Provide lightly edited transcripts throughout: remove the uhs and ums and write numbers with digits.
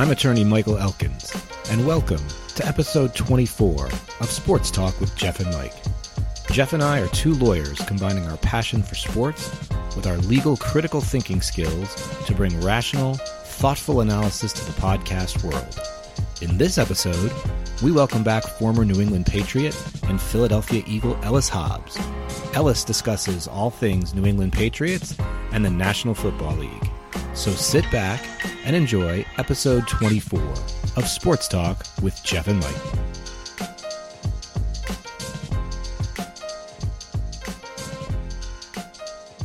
I'm attorney Michael Elkins, and welcome to episode 24 of Sports Talk with Jeff and Mike. Jeff and I are two lawyers combining our passion for sports with our legal critical thinking skills to bring rational, thoughtful analysis to the podcast world. In this episode, we welcome back former New England Patriot and Philadelphia Eagle Ellis Hobbs. Ellis discusses all things New England Patriots and the National Football League. So sit back and enjoy episode 24 of Sports Talk with Jeff and Mike.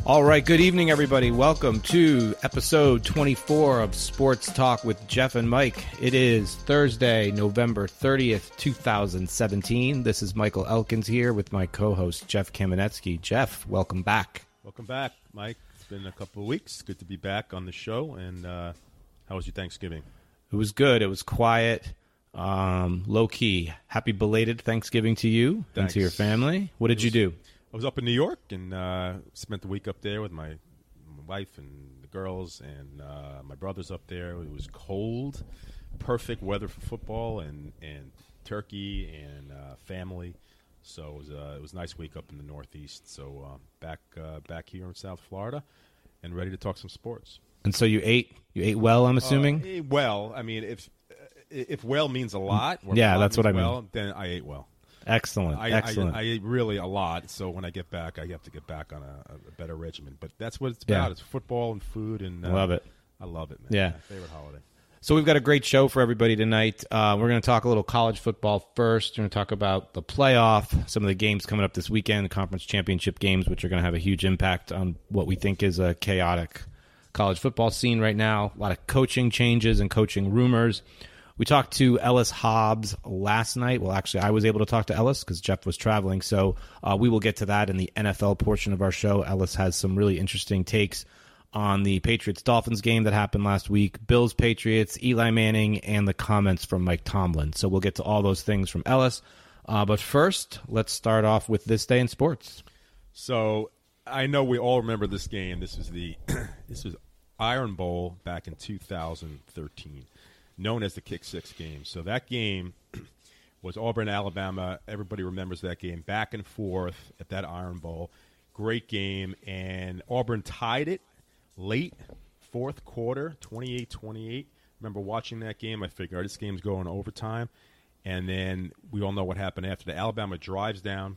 All right, good evening, everybody. Welcome to episode 24 of Sports Talk with Jeff and Mike. It is Thursday, November 30th, 2017. This is Michael Elkins here with my co-host, Jeff Kamenetsky. Jeff, welcome back. Welcome back, Mike. It's been a couple of weeks. Good to be back on the show. And how was your Thanksgiving? It was good. It was quiet, low-key. Happy belated Thanksgiving to you. Thanks. And to your family. What did you do? I was up in New York and spent the week up there with my wife and the girls, and my brother's up there. It was cold, perfect weather for football and turkey and family. So it was a nice week up in the Northeast. So back here in South Florida and ready to talk some sports. And so you ate well, I'm assuming? Well, I mean, if well means a lot. Yeah, that's what I mean. Well, then I ate well. Excellent. Excellent. I ate really a lot, so when I get back, I have to get back on a better regimen. But that's what it's about. Yeah. It's football and food. And love it. I love it, man. Yeah. My favorite holiday. So we've got a great show for everybody tonight. We're going to talk a little college football first. We're going to talk about the playoff, some of the games coming up this weekend, the conference championship games, which are going to have a huge impact on what we think is a chaotic college football scene right now. A lot of coaching changes and coaching rumors. We talked to Ellis Hobbs last night. Well, actually, I was able to talk to Ellis because Jeff was traveling. So we will get to that in the NFL portion of our show. Ellis has some really interesting takes on the Patriots-Dolphins game that happened last week, Bills-Patriots, Eli Manning, and the comments from Mike Tomlin. So we'll get to all those things from Ellis. But first, let's start off with this day in sports. So I know we all remember this game. This was this was Iron Bowl back in 2013. Known as the Kick Six game. So that game was Auburn, Alabama. Everybody remembers that game. Back and forth at that Iron Bowl. Great game. And Auburn tied it late, fourth quarter, 28-28. Remember watching that game. I figured, this game's going overtime. And then we all know what happened after that. Alabama drives down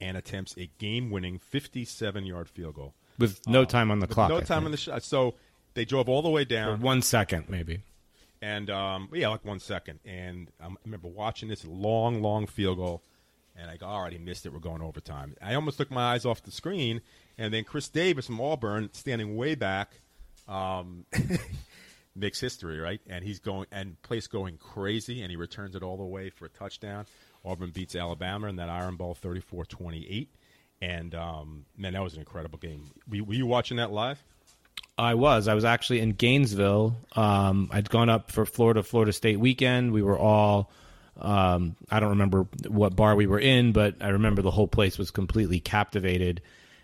and attempts a game-winning 57-yard field goal. With no time on the clock. No time on the shot. So they drove all the way down. For 1 second, maybe. And, like 1 second. And I remember watching this long, long field goal, and I go, all right, he missed it. We're going overtime. I almost took my eyes off the screen, and then Chris Davis from Auburn, standing way back, makes history, right? And he's going, and place going crazy, and he returns it all the way for a touchdown. Auburn beats Alabama in that Iron Bowl 34-28. And, man, that was an incredible game. Were you watching that live? I was actually in Gainesville. I'd gone up for Florida State weekend. We were all, I don't remember what bar we were in, but I remember the whole place was completely captivated.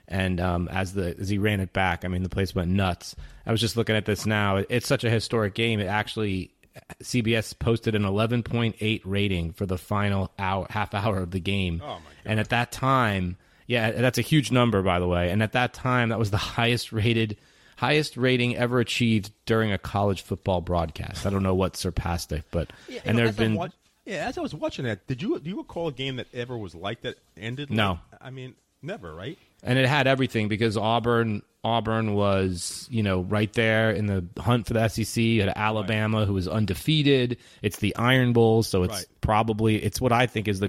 And as he ran it back, I mean, the place went nuts. I was just looking at this now. It's such a historic game. It actually, CBS posted an 11.8 rating for the final half hour of the game. Oh my God. And at that time, yeah, that's a huge number, by the way. And at that time, that was the highest rating ever achieved during a college football broadcast. I don't know what surpassed it, but yeah, and there've been as I was watching that, do you recall a game that ever was like that ended? No, like, I mean never, right? And it had everything because Auburn was right there in the hunt for the SEC. You had Alabama, right, who was undefeated. It's the Iron Bowl, so it's right. Probably it's what I think is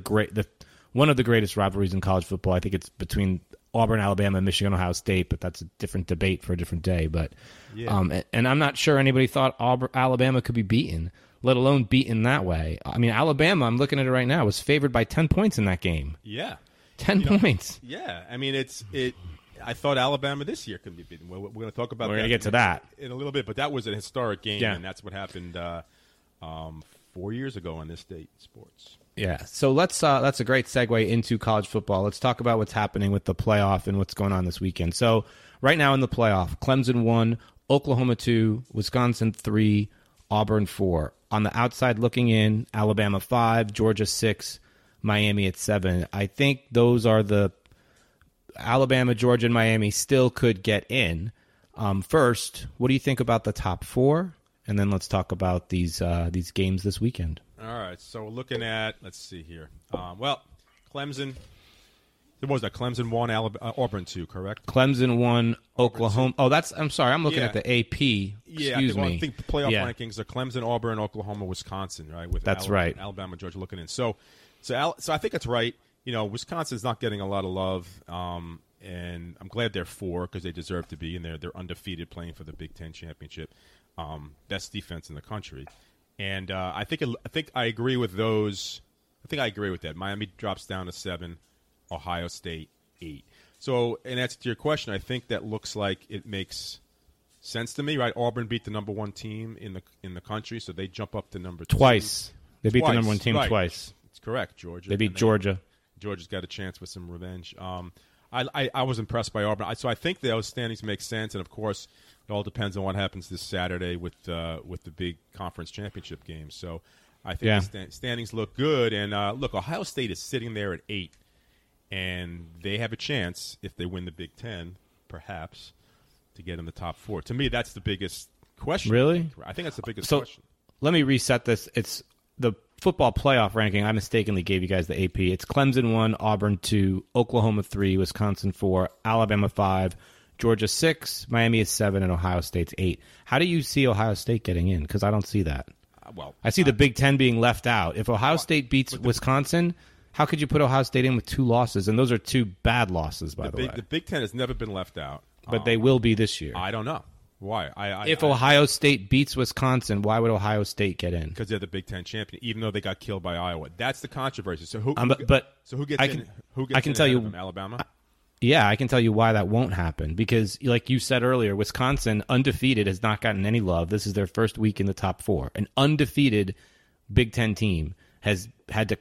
one of the greatest rivalries in college football. I think it's between Auburn, Alabama, Michigan, Ohio State, but that's a different debate for a different day. But yeah. And I'm not sure anybody thought Alabama could be beaten, let alone beaten that way. I mean, Alabama, I'm looking at it right now, was favored by 10 points in that game. Yeah. 10 points. Yeah. I mean, I thought Alabama this year could be beaten. We're going to talk about that. We're going to get to that in a little bit, but that was a historic game, yeah. And that's what happened 4 years ago on this date in sports. Yeah, so let's that's a great segue into college football. Let's talk about what's happening with the playoff and what's going on this weekend. So right now in the playoff, Clemson 1, Oklahoma 2, Wisconsin 3, Auburn 4. On the outside looking in, Alabama 5, Georgia 6, Miami at 7. I think those are the Alabama, Georgia, and Miami still could get in. First, what do you think about the top four? And then let's talk about these games this weekend. All right. So looking at, let's see here. Well, Clemson. It was that Clemson won, Auburn 2, correct? Clemson won, Oklahoma. Oh, that's. I'm sorry. I'm looking at the AP. Excuse me. I think the playoff rankings are Clemson, Auburn, Oklahoma, Wisconsin, right? That's Alabama, right. Alabama, Georgia looking in. So I think it's right. You know, Wisconsin's not getting a lot of love, and I'm glad they're 4 because they deserve to be, and they're undefeated playing for the Big Ten championship. Best defense in the country. And I think I agree with those. I think I agree with that. Miami drops down to 7. Ohio State 8. So, and that's to your question. I think that looks like it makes sense to me, right? Auburn beat the number one team in the country, so they jump up to number two. They beat the number one team twice. It's correct, Georgia. They beat Georgia. Georgia's got a chance with some revenge. I was impressed by Auburn. So I think those standings make sense, and of course, it all depends on what happens this Saturday with the big conference championship game. So I think the standings look good. And look, Ohio State is sitting there at 8. And they have a chance, if they win the Big Ten, perhaps, to get in the top 4. To me, that's the biggest question. Really? I think that's the biggest question. Let me reset this. It's the football playoff ranking. I mistakenly gave you guys the AP. It's Clemson 1, Auburn 2, Oklahoma 3, Wisconsin 4, Alabama 5, Georgia 6, Miami is 7, and Ohio State's 8. How do you see Ohio State getting in? Because I don't see that. Well, I see the Big Ten being left out. If Ohio State beats Wisconsin... How could you put Ohio State in with 2 losses? And those are 2 bad losses, by the way. The Big Ten has never been left out. But they will be this year. I don't know. Why? If Ohio State beats Wisconsin, why would Ohio State get in? Because they're the Big Ten champion, even though they got killed by Iowa. That's the controversy. So who gets in? Alabama? Yeah, I can tell you why that won't happen. Because, like you said earlier, Wisconsin, undefeated, has not gotten any love. This is their first week in the top 4. An undefeated Big Ten team has had to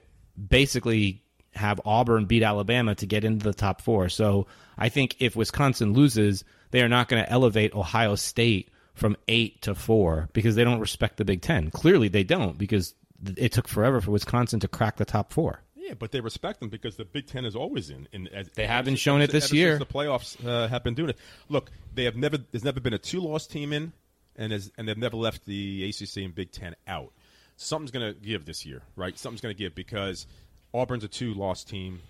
basically have Auburn beat Alabama to get into the top 4. So I think if Wisconsin loses, they are not going to elevate Ohio State from 8 to 4 because they don't respect the Big Ten. Clearly they don't because it took forever for Wisconsin to crack the top 4. Yeah, but they respect them because the Big Ten is always in. They haven't shown it this year. The playoffs have been doing it. Look, there's never been a 2-loss team in, and they've never left the ACC and Big Ten out. Something's going to give this year, right? Something's going to give because Auburn's a 2-loss team.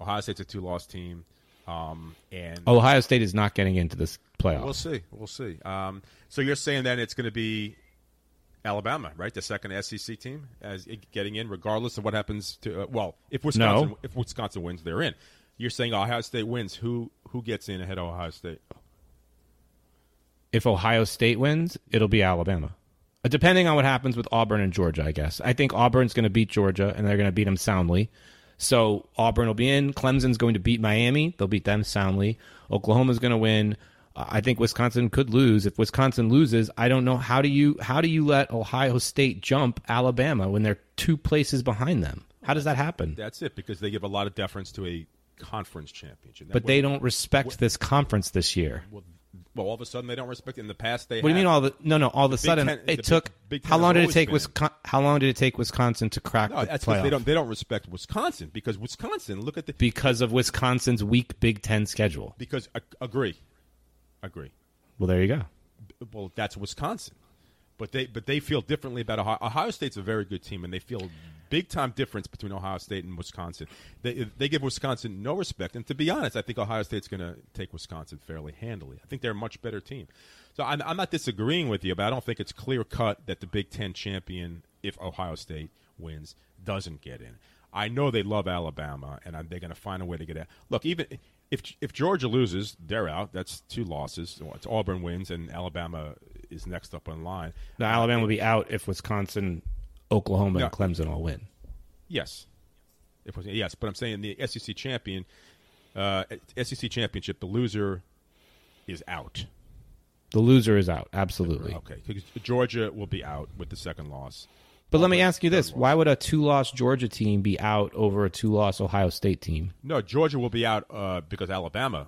Ohio State's a 2-loss team. And Ohio State is not getting into this playoff. We'll see. So you're saying then it's going to be Alabama, right? The second SEC team as getting in regardless of what happens to if Wisconsin wins, they're in. You're saying Ohio State wins. Who gets in ahead of Ohio State? If Ohio State wins, it'll be Alabama. Depending on what happens with Auburn and Georgia, I guess. I think Auburn's going to beat Georgia, and they're going to beat them soundly. So Auburn will be in. Clemson's going to beat Miami. They'll beat them soundly. Oklahoma's going to win. I think Wisconsin could lose. If Wisconsin loses, I don't know. How do you let Ohio State jump Alabama when they're 2 places behind them? How does that happen? That's it, because they give a lot of deference to a conference championship. But they don't respect this conference this year. Well, all of a sudden they don't respect it. In the past they. What do you mean all the? No. All of a sudden it took. How long did it take Wisconsin to crack the playoff? They don't respect Wisconsin because Wisconsin. Look at the. Because of Wisconsin's weak Big Ten schedule. Because agree. Well, there you go. Well, that's Wisconsin, but they feel differently about Ohio. Ohio State's a very good team, and they feel big time difference between Ohio State and Wisconsin. They give Wisconsin no respect, and to be honest, I think Ohio State's going to take Wisconsin fairly handily. I think they're a much better team. So I'm not disagreeing with you, but I don't think it's clear cut that the Big Ten champion, if Ohio State wins, doesn't get in. I know they love Alabama, and they're going to find a way to get out. Look, even if Georgia loses, they're out. That's 2 losses. It's Auburn wins, and Alabama is next up on line. Now, Alabama will be out if Wisconsin, Oklahoma, and Clemson all win. Yes. Yes, but I'm saying the SEC championship, the loser is out. The loser is out, absolutely. Okay, because Georgia will be out with the second loss. But let me ask you this. Why would a 2-loss Georgia team be out over a 2-loss Ohio State team? No, Georgia will be out because Alabama's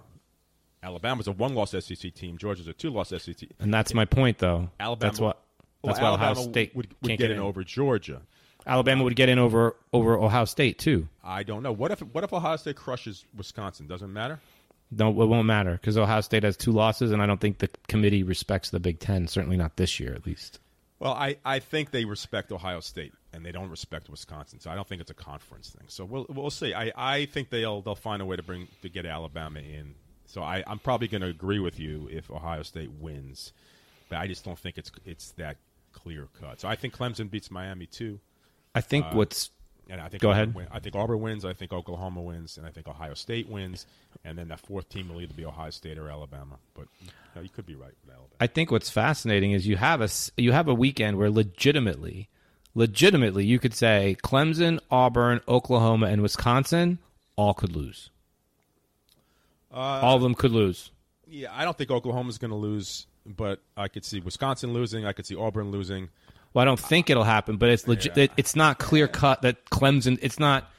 a 1-loss SEC team. Georgia's a 2-loss SEC team. And that's my point, though. Alabama. That's what. That's why Ohio State would get in over Georgia. Alabama would get in over Ohio State too. I don't know. What if Ohio State crushes Wisconsin? Doesn't matter? No, it won't matter because Ohio State has two losses, and I don't think the committee respects the Big Ten, certainly not this year at least. Well, I think they respect Ohio State, and they don't respect Wisconsin, so I don't think it's a conference thing. So we'll see. I think they'll find a way to get Alabama in. So I'm probably going to agree with you if Ohio State wins, but I just don't think it's that clear cut. So I think Clemson beats Miami too. I think I think Auburn wins. I think Oklahoma wins, and I think Ohio State wins. And then that fourth team will either be Ohio State or Alabama. But no, you could be right with Alabama. I think what's fascinating is you have a weekend where legitimately, you could say Clemson, Auburn, Oklahoma, and Wisconsin all could lose. All of them could lose. Yeah, I don't think Oklahoma's going to lose, but I could see Wisconsin losing. I could see Auburn losing. Well, I don't think it'll happen, but it's legit. Yeah. It's not clear cut that Clemson. It's not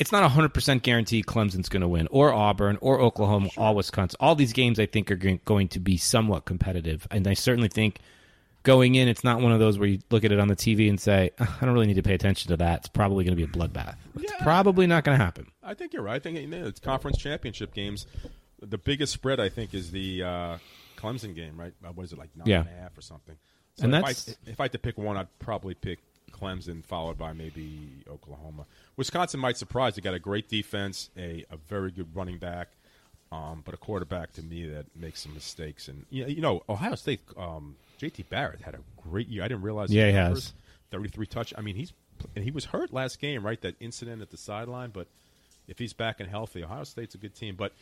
100% guaranteed Clemson's going to win, or Auburn, or Oklahoma, sure. Or Wisconsin. All these games, I think, are going to be somewhat competitive, and I certainly think going in, it's not one of those where you look at it on the TV and say, "I don't really need to pay attention to that." It's probably going to be a bloodbath. It's probably not going to happen. I think you're right. I think it's conference championship games. The biggest spread, I think, is the Clemson game, right? What is it, like 9.5 or something? So and if I had to pick one, I'd probably pick Clemson, followed by maybe Oklahoma. Wisconsin might surprise. They got a great defense, a very good running back, but a quarterback to me that makes some mistakes. And Ohio State, J.T. Barrett had a great year. I didn't realize. Yeah, he has 33 touchdowns. I mean, he was hurt last game, right? That incident at the sideline, but if he's back and healthy, Ohio State's a good team. But,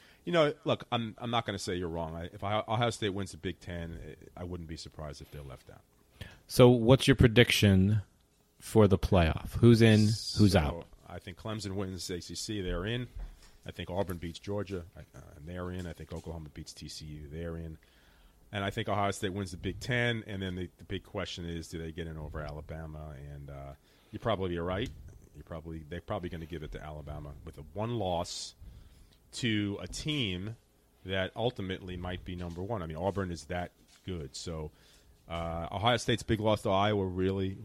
look, I'm not going to say you're wrong. If Ohio State wins the Big Ten, I wouldn't be surprised if they're left out. So what's your prediction for the playoff? Who's in, who's out? I think Clemson wins the ACC. They're in. I think Auburn beats Georgia. And they're in. I think Oklahoma beats TCU. They're in. And I think Ohio State wins the Big Ten. And then the big question is, do they get in over Alabama? And you're probably right. They're probably going to give it to Alabama with a one loss to a team that ultimately might be number one. I mean, Auburn is that good. So Ohio State's big loss to Iowa really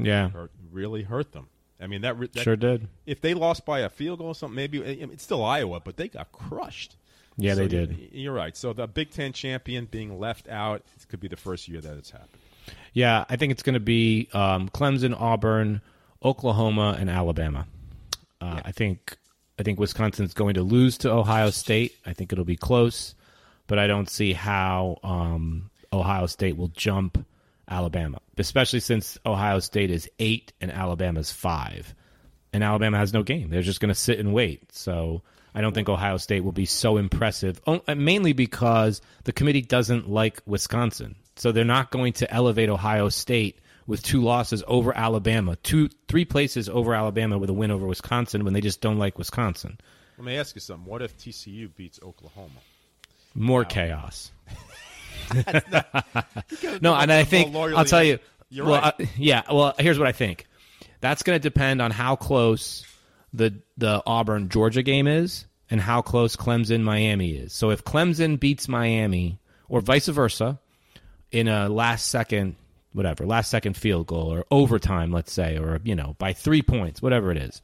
hurt them. I mean, that sure did. If they lost by a field goal or something, maybe it's still Iowa, but they got crushed. Yeah, so they did. You're right. So the Big Ten champion being left out, it could be the first year that it's happened. Yeah, I think it's going to be Clemson, Auburn, Oklahoma, and Alabama. Yeah. I think Wisconsin's going to lose to Ohio State. I think it'll be close, but I don't see how Ohio State will jump Alabama, especially since Ohio State is 8 and Alabama's 5, and Alabama has no game. They're just going to sit and wait. So I don't think Ohio State will be so impressive, mainly because the committee doesn't like Wisconsin. So they're not going to elevate Ohio State with two losses over Alabama, three places over Alabama with a win over Wisconsin when they just don't like Wisconsin. Let me ask you something. What if TCU beats Oklahoma? More chaos. No, and I think I'll tell you. You're right. Here's what I think. That's going to depend on how close the Auburn-Georgia game is and how close Clemson-Miami is. So if Clemson beats Miami or vice versa in a last second field goal or overtime, let's say, or, by 3 points, whatever it is.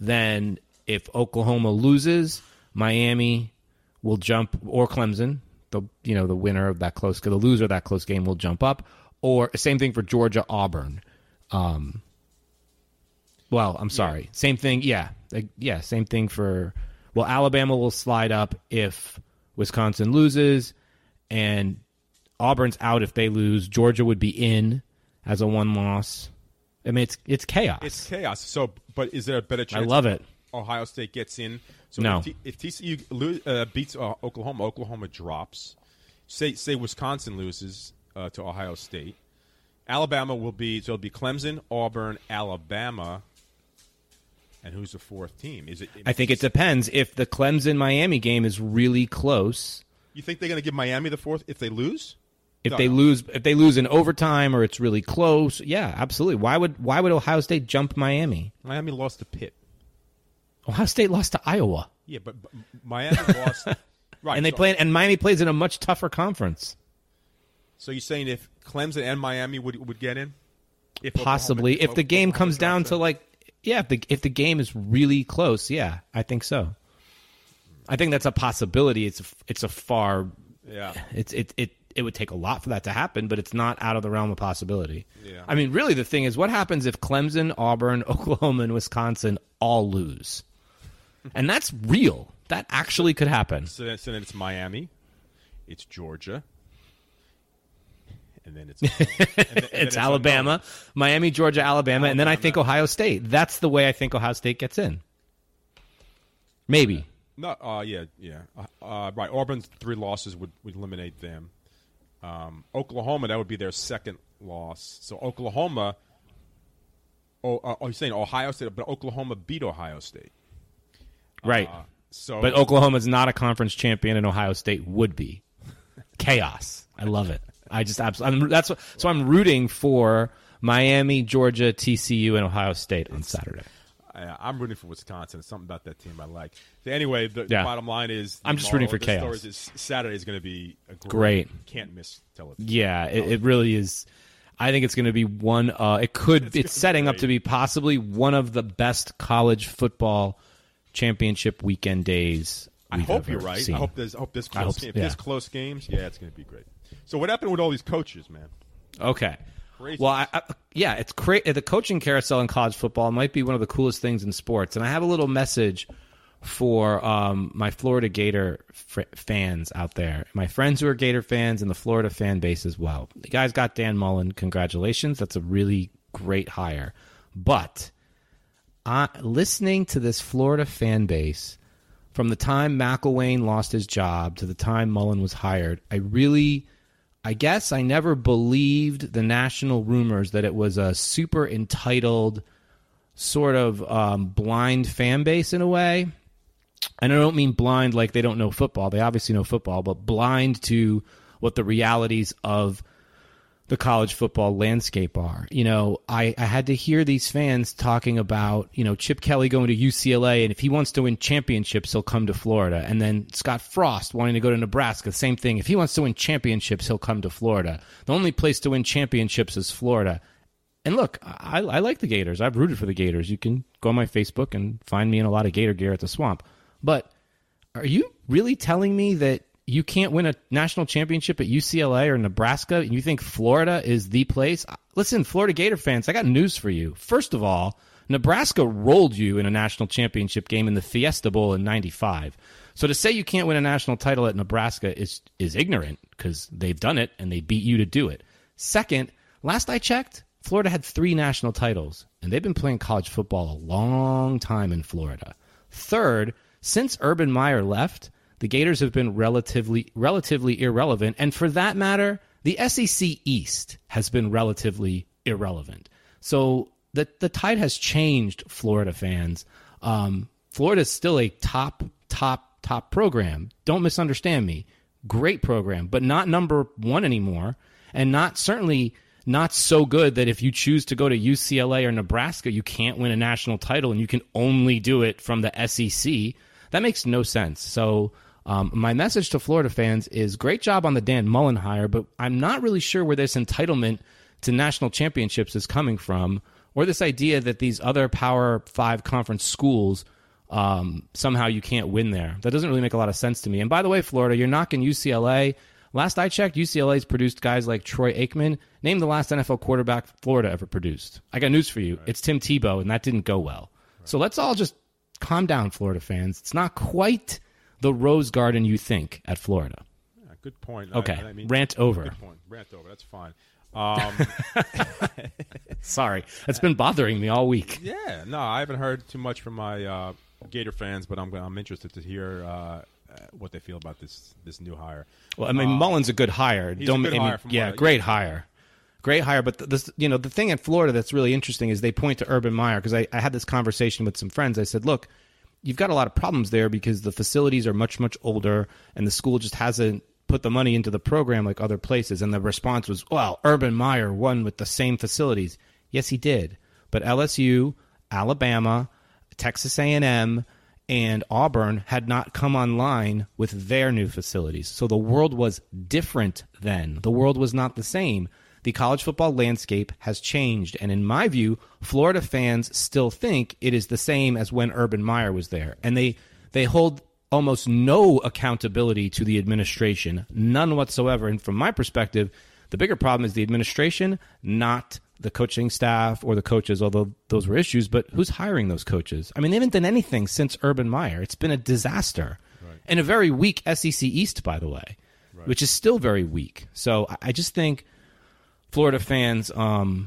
Then if Oklahoma loses, Miami will jump, or Clemson, the winner of that close, the loser of that close game will jump up, or same thing for Georgia, Auburn. Same thing. Yeah. Same thing for, Alabama will slide up if Wisconsin loses, and Auburn's out if they lose. Georgia would be in as a one loss. I mean, it's chaos. It's chaos. So, but is there a better chance? I love it. Ohio State gets in. So no. If TCU beats Oklahoma, Oklahoma drops. Say Wisconsin loses to Ohio State. Alabama will be. So it'll be Clemson, Auburn, Alabama. And who's the fourth team? I think it depends if the Clemson-Miami game is really close. You think they're going to give Miami the fourth if they lose? If they lose in overtime or it's really close, yeah, absolutely. Why would Ohio State jump Miami? Miami lost to Pitt. Ohio State lost to Iowa. Yeah, but Miami lost. Right, and Miami plays in a much tougher conference. So you're saying if Clemson and Miami would get in? If possibly. If the game comes down to like, yeah, if the game is really close, yeah, I think so. I think that's a possibility. It's a far, yeah. It would take a lot for that to happen, but it's not out of the realm of possibility. Yeah. I mean, really, the thing is, what happens if Clemson, Auburn, Oklahoma, and Wisconsin all lose? And that's real. That actually could happen. So then it's Miami, it's Georgia, and then it's it's Alabama, Miami, Georgia, Alabama, and then I think Ohio State. That's the way I think Ohio State gets in. Maybe. Yeah. No, right. Auburn's 3 losses would eliminate them. Oklahoma, that would be their second loss. So Oklahoma, you're saying Ohio State, but Oklahoma beat Ohio State, right? So, but Oklahoma's not a conference champion, and Ohio State would be. Chaos. I love it. I just absolutely. So I'm rooting for Miami, Georgia, TCU, and Ohio State on Saturday. I'm rooting for Wisconsin. It's something about that team I like. So anyway, the bottom line is I'm just rooting for chaos. Saturday is going to be a great. Can't miss television. Yeah, it really is. I think it's going to be one. It's setting up to be possibly one of the best college football championship weekend days. I hope you're right. Seen. I hope this close. This close games. Yeah, it's going to be great. So what happened with all these coaches, man? Okay. Crazy. Well, it's crazy. The coaching carousel in college football might be one of the coolest things in sports. And I have a little message for my Florida Gator fans out there, my friends who are Gator fans and the Florida fan base as well. The guys got Dan Mullen. Congratulations. That's a really great hire. But listening to this Florida fan base from the time McElwain lost his job to the time Mullen was hired, I guess I never believed the national rumors that it was a super entitled sort of blind fan base in a way. And I don't mean blind like they don't know football. They obviously know football, but blind to what the realities of the college football landscape are. You know, I had to hear these fans talking about, you know, Chip Kelly going to UCLA, and if he wants to win championships, he'll come to Florida. And then Scott Frost wanting to go to Nebraska, same thing. If he wants to win championships, he'll come to Florida. The only place to win championships is Florida. And look, I like the Gators. I've rooted for the Gators. You can go on my Facebook and find me in a lot of Gator gear at the Swamp. But are you really telling me that you can't win a national championship at UCLA or Nebraska, and you think Florida is the place? Listen, Florida Gator fans, I got news for you. First of all, Nebraska rolled you in a national championship game in the Fiesta Bowl in 95. So to say you can't win a national title at Nebraska is ignorant, because they've done it, and they beat you to do it. Second, last I checked, Florida had 3 national titles, and they've been playing college football a long time in Florida. Third, since Urban Meyer left, the Gators have been relatively irrelevant, and for that matter, the SEC East has been relatively irrelevant. So the tide has changed, Florida fans. Florida's still a top program. Don't misunderstand me. Great program, but not number one anymore, and not so good that if you choose to go to UCLA or Nebraska, you can't win a national title, and you can only do it from the SEC. That makes no sense. So my message to Florida fans is great job on the Dan Mullen hire, but I'm not really sure where this entitlement to national championships is coming from, or this idea that these other Power 5 conference schools, somehow you can't win there. That doesn't really make a lot of sense to me. And by the way, Florida, you're knocking UCLA. Last I checked, UCLA's produced guys like Troy Aikman. Name the last NFL quarterback Florida ever produced. I got news for you. Right. It's Tim Tebow, and that didn't go well. Right. So let's all just calm down, Florida fans. It's not quite the Rose Garden you think at Florida. Yeah, good point. Okay, rant over. Good point. Rant over. That's fine. Sorry, that's been bothering me all week. Yeah, no, I haven't heard too much from my Gator fans, but I'm interested to hear what they feel about this new hire. Well, I mean, Mullen's a good hire. Great hire. Great hire, but the thing in Florida that's really interesting is they point to Urban Meyer, because I had this conversation with some friends. I said, look, you've got a lot of problems there because the facilities are much, much older, and the school just hasn't put the money into the program like other places. And the response was, well, Urban Meyer won with the same facilities. Yes, he did. But LSU, Alabama, Texas A&M, and Auburn had not come online with their new facilities. So the world was different then. The world was not the same. The college football landscape has changed, and in my view, Florida fans still think it is the same as when Urban Meyer was there, and they hold almost no accountability to the administration, none whatsoever. And from my perspective, the bigger problem is the administration, not the coaching staff or the coaches, although those were issues. But who's hiring those coaches? I mean, they haven't done anything since Urban Meyer. It's been a disaster, right, and a very weak SEC East, by the way, right, which is still very weak. So I just think Florida fans, you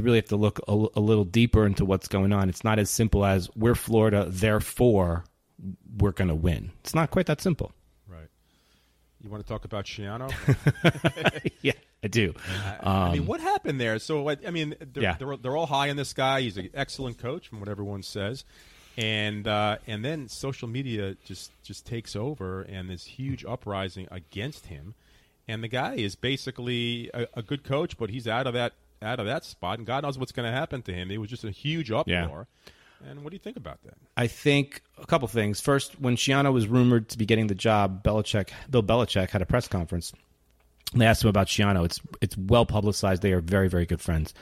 really have to look a little deeper into what's going on. It's not as simple as we're Florida, therefore we're going to win. It's not quite that simple. Right. You want to talk about Schiano? Yeah, I do. I mean, what happened there? So, I mean, they're all high on this guy. He's an excellent coach from what everyone says. And then social media just takes over, and this huge uprising against him. And the guy is basically a good coach, but he's out of that spot, and God knows what's going to happen to him. It was just a huge uproar. Yeah. And what do you think about that? I think a couple things. First, when Schiano was rumored to be getting the job, Bill Belichick had a press conference. They asked him about Schiano. It's well publicized. They are very, very good friends.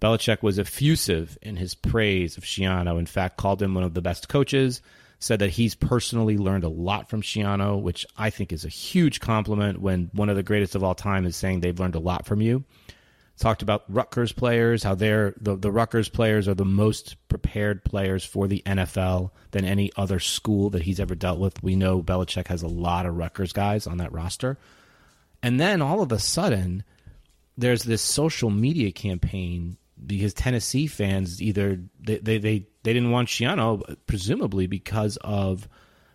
Belichick was effusive in his praise of Schiano. In fact, called him one of the best coaches. Said that he's personally learned a lot from Schiano, which I think is a huge compliment when one of the greatest of all time is saying they've learned a lot from you. Talked about Rutgers players, how they're the Rutgers players are the most prepared players for the NFL than any other school that he's ever dealt with. We know Belichick has a lot of Rutgers guys on that roster. And then all of a sudden, there's this social media campaign because Tennessee fans either they didn't want Schiano, presumably because of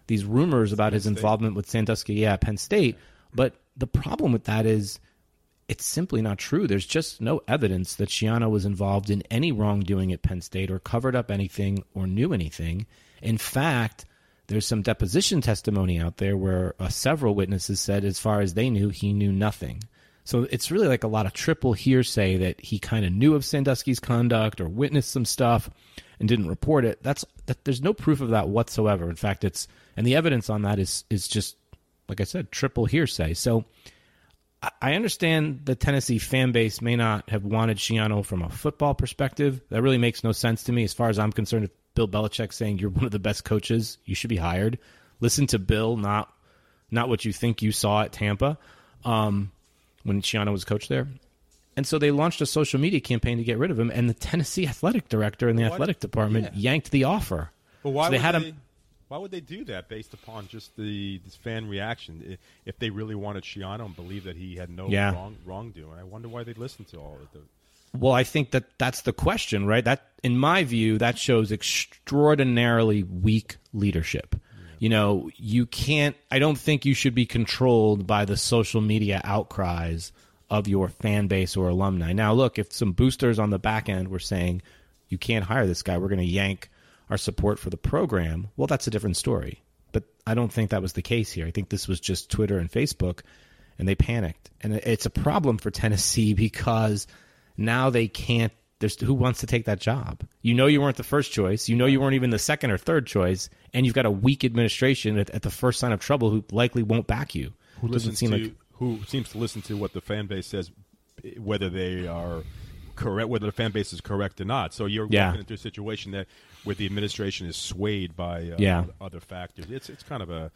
these rumors about his involvement with Sandusky, Penn State. But the problem with that is it's simply not true. There's just no evidence that Schiano was involved in any wrongdoing at Penn State or covered up anything or knew anything. In fact, there's some deposition testimony out there where several witnesses said as far as they knew, he knew nothing. So it's really like a lot of triple hearsay that he kind of knew of Sandusky's conduct or witnessed some stuff and didn't report it. There's no proof of that whatsoever. In fact, the evidence on that is just, like I said, triple hearsay. So I understand the Tennessee fan base may not have wanted Schiano from a football perspective. That really makes no sense to me. As far as I'm concerned, if Bill Belichick saying you're one of the best coaches, you should be hired. Listen to Bill, not what you think you saw at Tampa. When Schiano was coach there. And so they launched a social media campaign to get rid of him, and the Tennessee athletic director and the athletic department yanked the offer. But why would they do that based upon just this fan reaction? If they really wanted Schiano and believed that he had no wrongdoing, I wonder why they'd listen to all of those. Well, I think that's the question, right? That, in my view, that shows extraordinarily weak leadership. You know, you can't – I don't think you should be controlled by the social media outcries of your fan base or alumni. Now, look, if some boosters on the back end were saying, you can't hire this guy, we're going to yank our support for the program, well, that's a different story. But I don't think that was the case here. I think this was just Twitter and Facebook, and they panicked. And it's a problem for Tennessee because now they can't – who wants to take that job? You know you weren't the first choice. You know you weren't even the second or third choice, and you've got a weak administration at the first sign of trouble who likely won't back you. Who seems to listen to what the fan base says, whether they are correct, whether the fan base is correct or not. So you're walking into a situation that where the administration is swayed by other factors. It's kind of a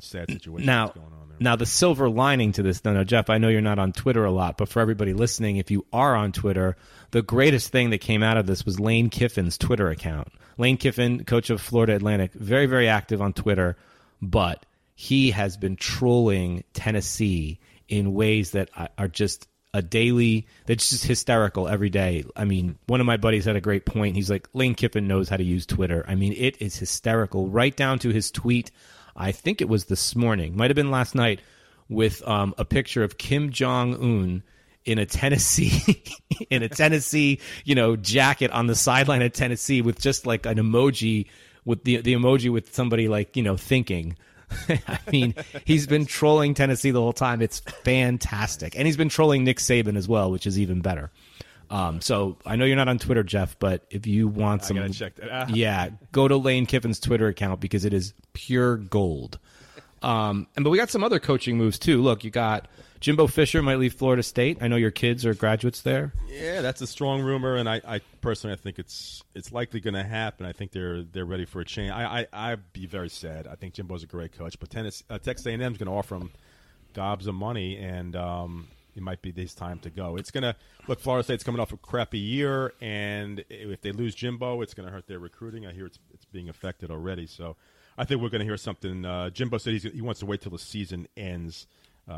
sad situation that's going on there. Now, the silver lining to this, no, Jeff, I know you're not on Twitter a lot, but for everybody listening, if you are on Twitter, the greatest thing that came out of this was Lane Kiffin's Twitter account. Lane Kiffin, coach of Florida Atlantic, very, very active on Twitter, but he has been trolling Tennessee in ways that are just that's just hysterical every day. I mean, one of my buddies had a great point. He's like, Lane Kiffin knows how to use Twitter. I mean, it is hysterical, right down to his tweet. I think it was this morning, might have been last night, with a picture of Kim Jong-un in a Tennessee jacket on the sideline of Tennessee with just like an emoji with the emoji with somebody like, you know, thinking. I mean, he's been trolling Tennessee the whole time. It's fantastic. And he's been trolling Nick Saban as well, which is even better. So I know you're not on Twitter, Jeff, but if you want some, I gotta check that out. Yeah, go to Lane Kiffin's Twitter account because it is pure gold. And but we got some other coaching moves too. Look, you got Jimbo Fisher might leave Florida State. I know your kids are graduates there. Yeah, that's a strong rumor, and I personally I think it's likely going to happen. I think they're ready for a change. I'd be very sad. I think Jimbo's a great coach, but Texas A&M is going to offer him gobs of money, and it might be this time to go. It's going to look. Florida State's coming off a crappy year, and if they lose Jimbo, it's going to hurt their recruiting. I hear it's being affected already, so I think we're going to hear something. Jimbo said he wants to wait till the season ends.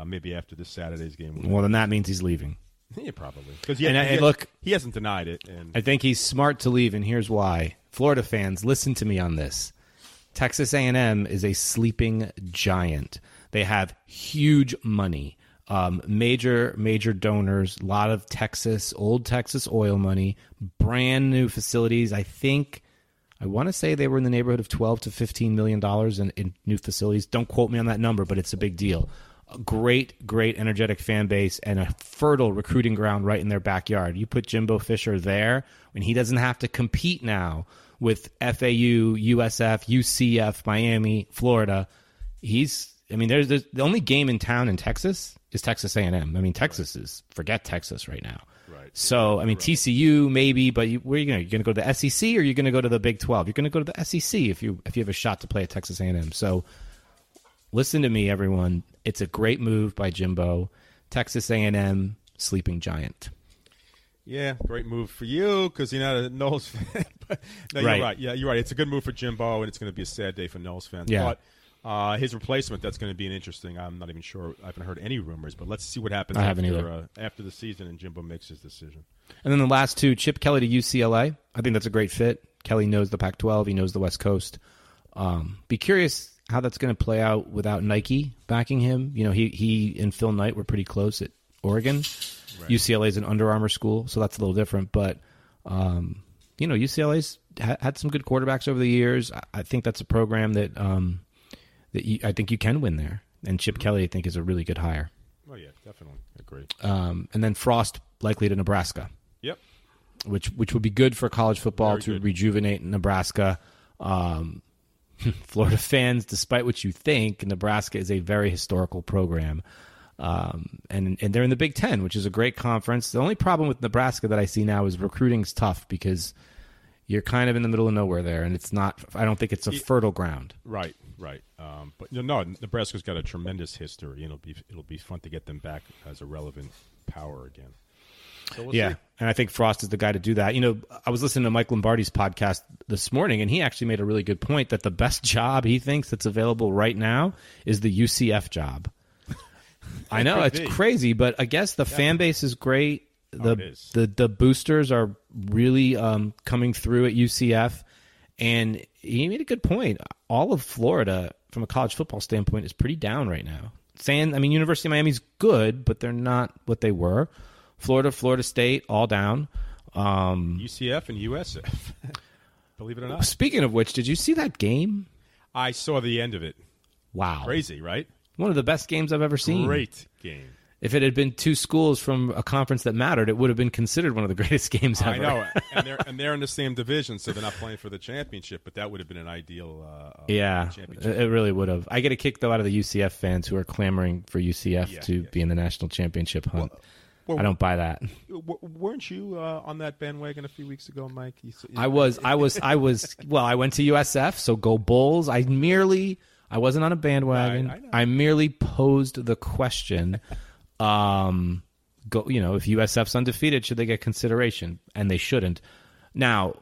Maybe after this Saturday's game. Well, then that means he's leaving. Yeah, probably. Because he hasn't denied it. And I think he's smart to leave, and here's why. Florida fans, listen to me on this. Texas A&M is a sleeping giant. They have huge money, major donors, a lot of old Texas oil money, brand new facilities. I want to say they were in the neighborhood of $12 to $15 million in new facilities. Don't quote me on that number, but it's a big deal. A great energetic fan base and a fertile recruiting ground right in their backyard. You put Jimbo Fisher there and he doesn't have to compete now with FAU, USF, UCF, Miami, Florida. There's the only game in town in Texas is Texas A&M. Texas is forget Texas right now. Right. So, TCU maybe, but where are you going? You're going to go to the SEC or you're going to go to the Big 12? You're going to go to the SEC if you have a shot to play at Texas A&M. So, listen to me, everyone. It's a great move by Jimbo. Texas A&M, sleeping giant. Yeah, great move for you because you're not a Knowles fan. You're right. Yeah, you're right. It's a good move for Jimbo, and it's going to be a sad day for Knowles fans. Yeah. But his replacement, that's going to be an interesting – I'm not even sure. I haven't heard any rumors, but let's see what happens after the season and Jimbo makes his decision. And then the last two, Chip Kelly to UCLA. I think that's a great fit. Kelly knows the Pac-12. He knows the West Coast. Be curious – how that's going to play out without Nike backing him. He and Phil Knight were pretty close at Oregon. Right. UCLA is an Under Armour school, so that's a little different. But, UCLA's had some good quarterbacks over the years. I think that's a program that I think you can win there. And Chip Kelly, I think, is a really good hire. Oh, yeah, definitely. Agree. And then Frost likely to Nebraska. Yep. Which would be good for college football rejuvenate Nebraska. Florida fans, despite what you think, Nebraska is a very historical program. And they're in the Big Ten, which is a great conference. The only problem with Nebraska that I see now is recruiting's tough because you're kind of in the middle of nowhere there, and it's not – I don't think it's fertile ground. Right. But, Nebraska's got a tremendous history, and it'll be fun to get them back as a relevant power again. So we'll see. And I think Frost is the guy to do that. I was listening to Mike Lombardi's podcast this morning, and he actually made a really good point that the best job he thinks that's available right now is the UCF job. I know it's crazy, but I guess the fan base is great. The boosters are really coming through at UCF, and he made a good point. All of Florida, from a college football standpoint, is pretty down right now. University of Miami's good, but they're not what they were. Florida State, all down. UCF and USF, believe it or not. Speaking of which, did you see that game? I saw the end of it. Wow. Crazy, right? One of the best games I've ever seen. Great game. If it had been two schools from a conference that mattered, it would have been considered one of the greatest games ever. I know, and they're in the same division, so they're not playing for the championship, but that would have been an ideal championship. It really would have. I get a kick, though, out of the UCF fans who are clamoring for UCF to be in the national championship hunt. Well, I don't buy that. Weren't you on that bandwagon a few weeks ago, Mike? I was. Well, I went to USF, so go Bulls. I wasn't on a bandwagon. I merely posed the question. If USF's undefeated, should they get consideration? And they shouldn't. Now,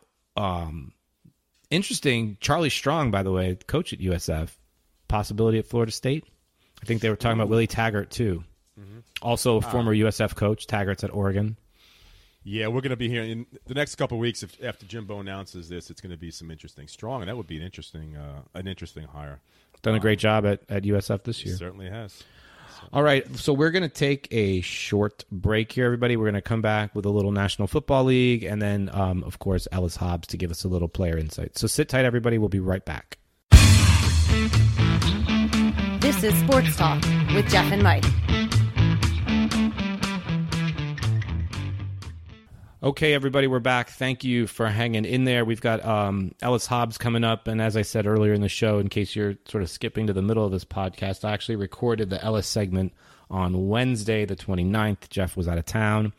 interesting. Charlie Strong, by the way, coach at USF. Possibility at Florida State. I think they were talking about Willie Taggart too. Mm-hmm. Also a former USF coach. Taggart's at Oregon. Yeah, we're going to be hearing in the next couple of weeks after Jimbo announces this, it's going to be some interesting Strong, and that would be an interesting hire. Done a great job at USF this year. He certainly has. So. All right, so we're going to take a short break here, everybody. We're going to come back with a little National Football League, and then, of course, Ellis Hobbs to give us a little player insight. So sit tight, everybody. We'll be right back. This is Sports Talk with Jeff and Mike. Okay, everybody, we're back. Thank you for hanging in there. We've got Ellis Hobbs coming up. And as I said earlier in the show, in case you're sort of skipping to the middle of this podcast, I actually recorded the Ellis segment on Wednesday, the 29th. Jeff was out of town,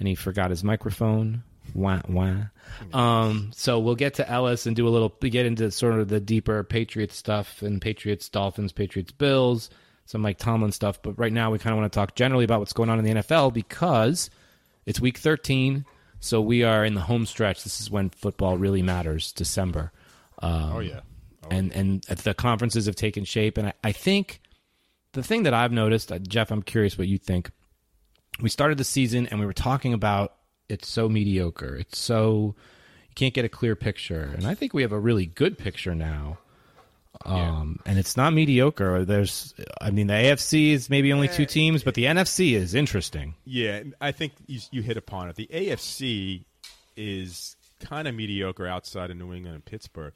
and he forgot his microphone. Wah, wah. So we'll get to Ellis and do a little, get into sort of the deeper Patriots stuff and Patriots, Dolphins, Patriots, Bills, some Mike Tomlin stuff. But right now we kind of want to talk generally about what's going on in the NFL because it's week 13. So we are in the home stretch. This is when football really matters, December. And the conferences have taken shape. And I think the thing that I've noticed, Jeff, I'm curious what you think. We started the season and we were talking about it's so mediocre. It's so you can't get a clear picture. And I think we have a really good picture now. And it's not mediocre. The AFC is maybe only two teams, but the NFC is interesting. Yeah, I think you hit upon it. The AFC is kind of mediocre outside of New England and Pittsburgh.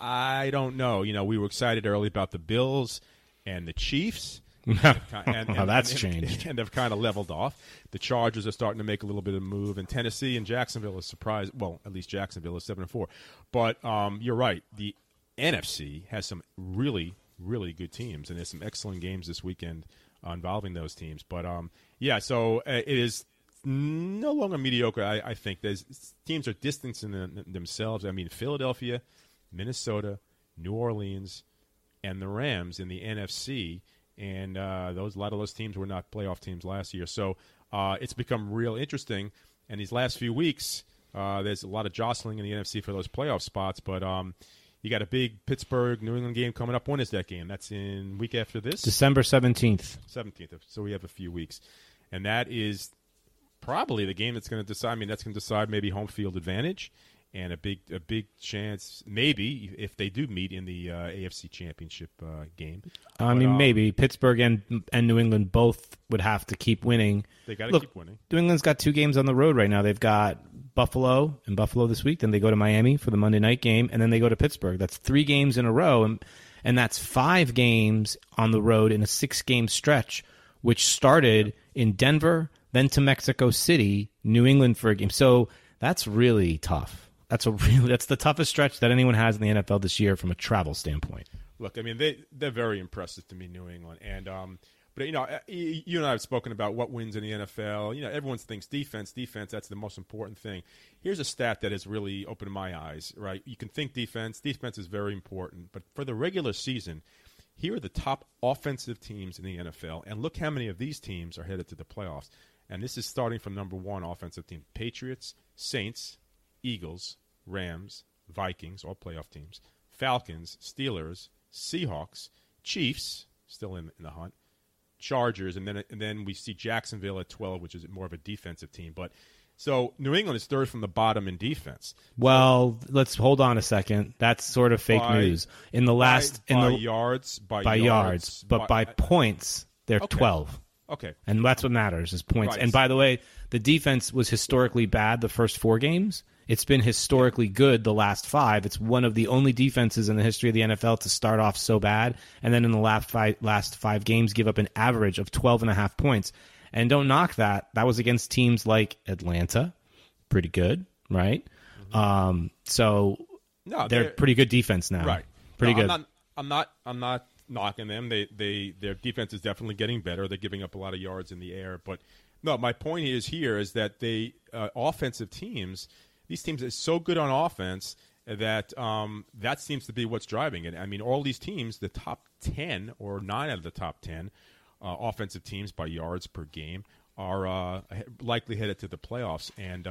I don't know. You know, we were excited early about the Bills and the Chiefs. Changed. And they've kind of leveled off. The Chargers are starting to make a little bit of a move, and Tennessee and Jacksonville is surprised. Well, at least Jacksonville is 7-4. But you're right. The NFC has some really, really good teams, and there's some excellent games this weekend involving those teams. But, so it is no longer mediocre, I think. Teams are distancing themselves. I mean, Philadelphia, Minnesota, New Orleans, and the Rams in the NFC, and a lot of those teams were not playoff teams last year. So it's become real interesting. And these last few weeks, there's a lot of jostling in the NFC for those playoff spots, but you got a big Pittsburgh, New England game coming up. When is that game? That's in week after this? December 17th. So we have a few weeks. And that is probably the game that's going to decide. I mean, that's going to decide maybe home field advantage and a big chance maybe if they do meet in the AFC Championship game. Maybe. Pittsburgh and New England both would have to keep winning. They got to keep winning. New England's got two games on the road right now. They've got Buffalo this week. Then they go to Miami for the Monday night game, and then they go to Pittsburgh. That's three games in a row, and that's five games on the road in a six-game stretch, which started in Denver, then to Mexico City, New England for a game. So that's really tough. That's the toughest stretch that anyone has in the NFL this year from a travel standpoint. Look, I mean, they're very impressive to me, New England, and but, you know, you and I have spoken about what wins in the NFL. You know, everyone thinks defense, that's the most important thing. Here's a stat that has really opened my eyes, right? You can think defense is very important. But for the regular season, here are the top offensive teams in the NFL. And look how many of these teams are headed to the playoffs. And this is starting from number one offensive team. Patriots, Saints, Eagles, Rams, Vikings, all playoff teams, Falcons, Steelers, Seahawks, Chiefs, still in the hunt, Chargers, and then we see Jacksonville at 12, which is more of a defensive team. But so New England is third from the bottom in defense. Well, let's hold on a second. That's sort of fake news. In the last by points, they're 12. Okay, and that's what matters is points. Right. And by the way, the defense was historically bad the first four games. It's been historically good the last five. It's one of the only defenses in the history of the NFL to start off so bad, and then in the last five games give up an average of 12.5 points. And don't knock that. That was against teams like Atlanta, pretty good, right? Mm-hmm. They're pretty good defense now, right? Pretty good. I'm not knocking them. Their defense is definitely getting better. They're giving up a lot of yards in the air, but no. My point is that they offensive teams. These teams are so good on offense that that seems to be what's driving it. I mean, all these teams, the top 10 or 9 out of the top 10 offensive teams by yards per game are likely headed to the playoffs. And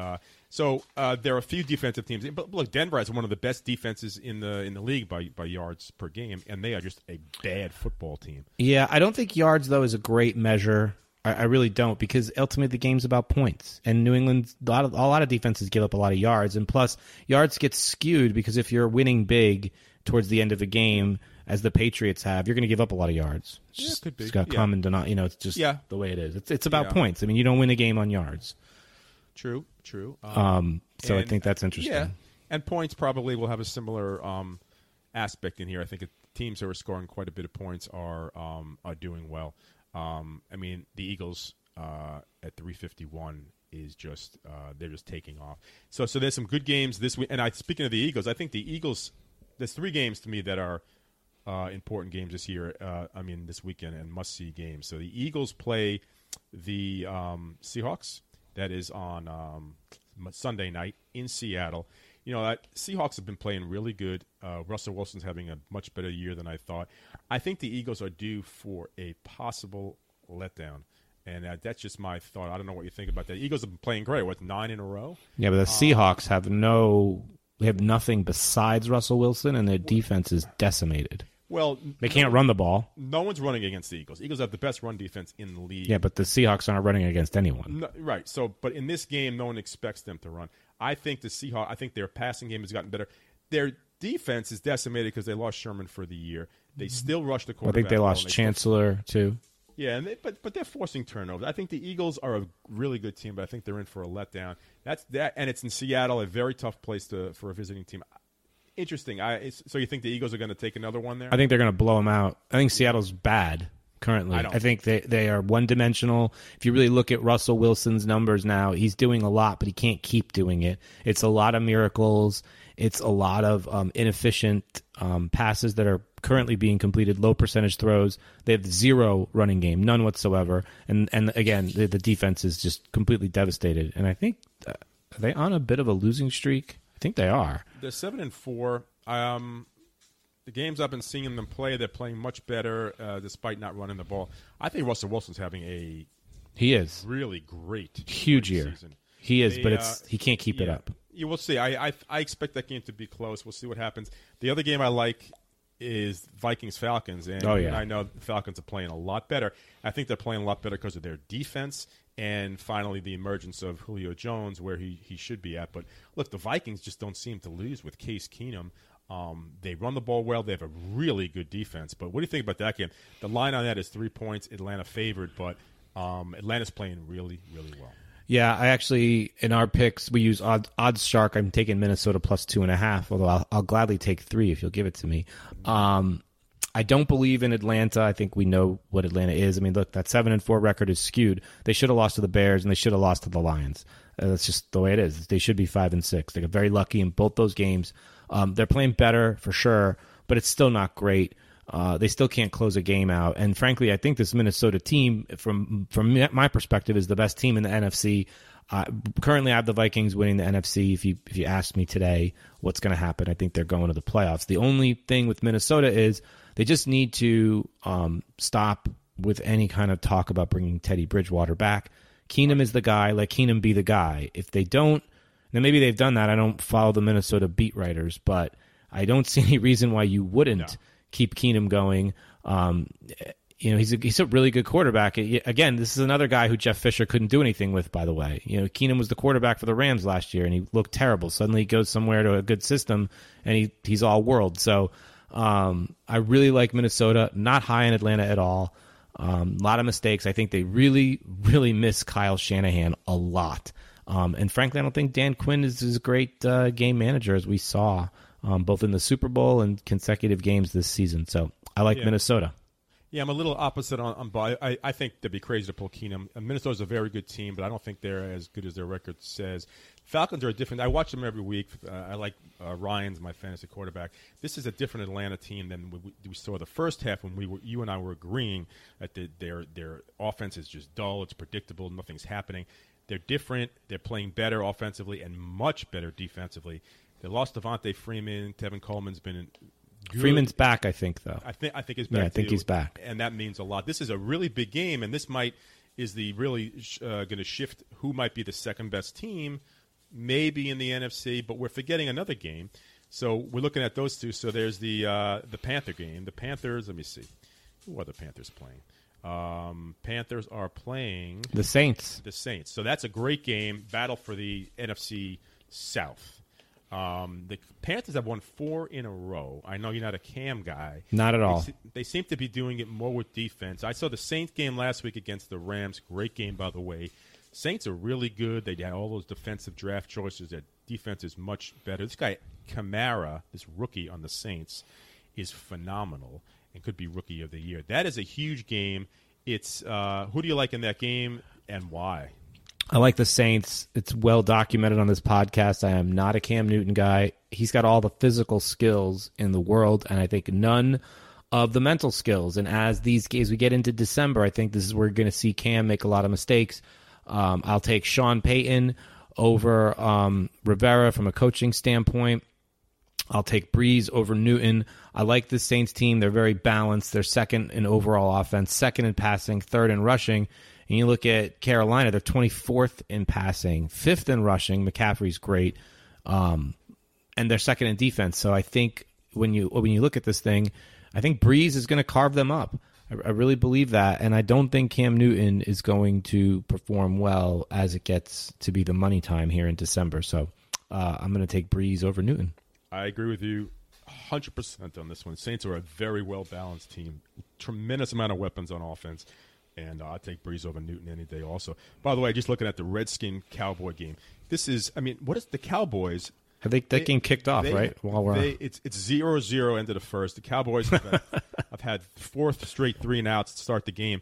so there are a few defensive teams. But look, Denver has one of the best defenses in the league by yards per game, and they are just a bad football team. Yeah, I don't think yards, though, is a great measure. I really don't, because ultimately the game's about points, and New England a lot of defenses give up a lot of yards, and plus yards get skewed because if you're winning big towards the end of the game, as the Patriots have, you're going to give up a lot of yards. It could be. It's got common denominator. You know, it's just the way it is. It's about points. I mean, you don't win a game on yards. True. I think that's interesting. Yeah, and points probably will have a similar aspect in here. I think teams that are scoring quite a bit of points are doing well. The Eagles at 351 is just they're just taking off. So there's some good games this week. And speaking of the Eagles, I think the Eagles, there's three games to me that are important games this year. I mean, this weekend, and must-see games. So the Eagles play the Seahawks. That is on Sunday night in Seattle. You know, Seahawks have been playing really good. Russell Wilson's having a much better year than I thought. I think the Eagles are due for a possible letdown, and that's just my thought. I don't know what you think about that. The Eagles have been playing great. What, 9 in a row? Yeah, but the Seahawks have nothing besides Russell Wilson, and their defense is decimated. Well, they can't run the ball. No one's running against the Eagles. Eagles have the best run defense in the league. Yeah, but the Seahawks aren't running against anyone. No, right. So, but in this game, no one expects them to run. I think their passing game has gotten better. Their defense is decimated because they lost Sherman for the year. They still rush the quarterback. I think they lost Chancellor too. Yeah, but they're forcing turnovers. I think the Eagles are a really good team, but I think they're in for a letdown. That's that, and it's in Seattle, a very tough place for a visiting team. Interesting. So you think the Eagles are going to take another one there? I think they're going to blow them out. I think Seattle's bad currently. I think they are one-dimensional. If you really look at Russell Wilson's numbers now, he's doing a lot, but he can't keep doing it. It's a lot of miracles. It's a lot of inefficient passes that are currently being completed, low percentage throws. They have zero running game, none whatsoever. And again, the defense is just completely devastated. And I think are they on a bit of a losing streak? I think they are. They're 7-4. The games I've been seeing them play, they're playing much better despite not running the ball. I think Russell Wilson's having really great, huge year. Season. He is, but he can't keep it up. You will see. I expect that game to be close. We'll see what happens. The other game I like is Vikings-Falcons, and I know the Falcons are playing a lot better. I think they're playing a lot better because of their defense. And finally, the emergence of Julio Jones, where he should be at. But look, the Vikings just don't seem to lose with Case Keenum. They run the ball well. They have a really good defense. But what do you think about that game? The line on that is 3 points. Atlanta favored, but Atlanta's playing really, really well. Yeah, I actually, in our picks, we use Odds Shark. I'm taking Minnesota plus 2.5, although I'll gladly take 3 if you'll give it to me. I don't believe in Atlanta. I think we know what Atlanta is. I mean, look, that 7-4 record is skewed. They should have lost to the Bears, and they should have lost to the Lions. That's just the way it is. They should be 5-6. They got very lucky in both those games. They're playing better for sure, but it's still not great. They still can't close a game out. And frankly, I think this Minnesota team, from my perspective, is the best team in the NFC. Currently, I have the Vikings winning the NFC. If you asked me today what's going to happen, I think they're going to the playoffs. The only thing with Minnesota is they just need to stop with any kind of talk about bringing Teddy Bridgewater back. Keenum is the guy. Let Keenum be the guy. If they don't, then maybe they've done that. I don't follow the Minnesota beat writers, but I don't see any reason why you wouldn't keep Keenum going. You know, he's a really good quarterback. Again, this is another guy who Jeff Fisher couldn't do anything with, by the way. You know, Keenum was the quarterback for the Rams last year, and he looked terrible. Suddenly he goes somewhere to a good system, and he's all world. So I really like Minnesota. Not high in Atlanta at all. A lot of mistakes. I think they really, really miss Kyle Shanahan a lot. And frankly, I don't think Dan Quinn is as great game manager as we saw both in the Super Bowl and consecutive games this season. So I like Minnesota. Yeah, I'm a little opposite on I think they'd be crazy to pull Keenum. Minnesota's a very good team, but I don't think they're as good as their record says. Falcons are different. I watch them every week. I like Ryan's my fantasy quarterback. This is a different Atlanta team than we saw the first half when you and I were agreeing that their offense is just dull. It's predictable. Nothing's happening. They're different. They're playing better offensively and much better defensively. They lost Devontae Freeman. Tevin Coleman's been good. Freeman's back, I think, though. I think he's back. Yeah, I think he's back, and that means a lot. This is a really big game, and this is going to shift who might be the second best team, maybe in the NFC. But we're forgetting another game, so we're looking at those two. So there's the Panther game. The Panthers. Let me see, who are the Panthers playing? Panthers are playing the Saints. So that's a great game, battle for the NFC South. The Panthers have won 4 in a row. I know you're not a Cam guy. Not at all. They seem to be doing it more with defense. I saw the Saints game last week against the Rams. Great game, by the way. Saints are really good. They had all those defensive draft choices. Their defense is much better. This guy, Kamara, this rookie on the Saints, is phenomenal and could be Rookie of the Year. That is a huge game. It's who do you like in that game and why? I like the Saints. It's well documented on this podcast. I am not a Cam Newton guy. He's got all the physical skills in the world, and I think none of the mental skills. And as we get into December, I think this is where we're going to see Cam make a lot of mistakes. I'll take Sean Payton over Rivera from a coaching standpoint. I'll take Breeze over Newton. I like the Saints team. They're very balanced. They're second in overall offense, second in passing, third in rushing. And you look at Carolina, they're 24th in passing, 5th in rushing. McCaffrey's great. And they're second in defense. So I think when you look at this thing, I think Breeze is going to carve them up. I really believe that. And I don't think Cam Newton is going to perform well as it gets to be the money time here in December. So I'm going to take Breeze over Newton. I agree with you 100% on this one. Saints are a very well-balanced team. Tremendous amount of weapons on offense. And I'll take Breeze over Newton any day also. By the way, just looking at the Redskin-Cowboy game. This is, I mean, what is the Cowboys? Have that game kicked off, right? While we're it's 0-0 end of the first. The Cowboys have had fourth straight 3-and-outs to start the game.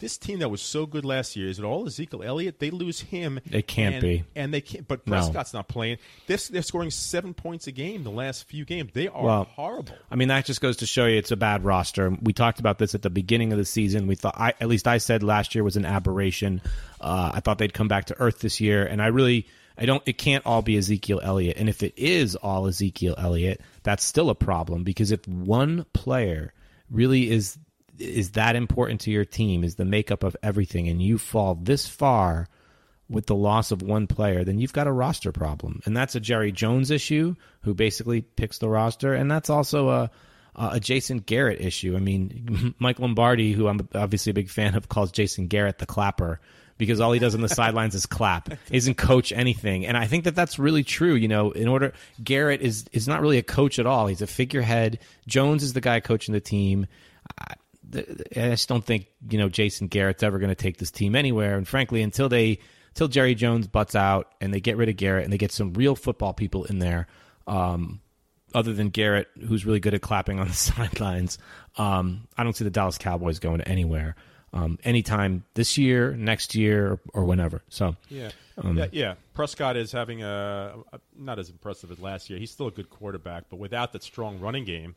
This team that was so good last year, is it all Ezekiel Elliott? They lose him. It can't be. And they can't. But Prescott's not playing. They're scoring 7 points a game the last few games. They are horrible. I mean, that just goes to show you it's a bad roster. We talked about this at the beginning of the season. We thought, I said last year was an aberration. I thought they'd come back to earth this year. And it can't all be Ezekiel Elliott. And if it is all Ezekiel Elliott, that's still a problem, because if one player really is that important to your team, is the makeup of everything, and you fall this far with the loss of one player, then you've got a roster problem. And that's a Jerry Jones issue, who basically picks the roster, and that's also a Jason Garrett issue. I mean, Mike Lombardi, who I'm obviously a big fan of, calls Jason Garrett the clapper, because all he does on the sidelines is clap, isn't coach anything. And I think that's really true. You know, Garrett is not really a coach at all. He's a figurehead. Jones is the guy coaching the team. I just don't think, Jason Garrett's ever going to take this team anywhere. And frankly, until Jerry Jones butts out and they get rid of Garrett and they get some real football people in there, other than Garrett, who's really good at clapping on the sidelines, I don't see the Dallas Cowboys going anywhere anytime this year, next year, or whenever. So yeah. Prescott is having a not as impressive as last year. He's still a good quarterback, but without that strong running game.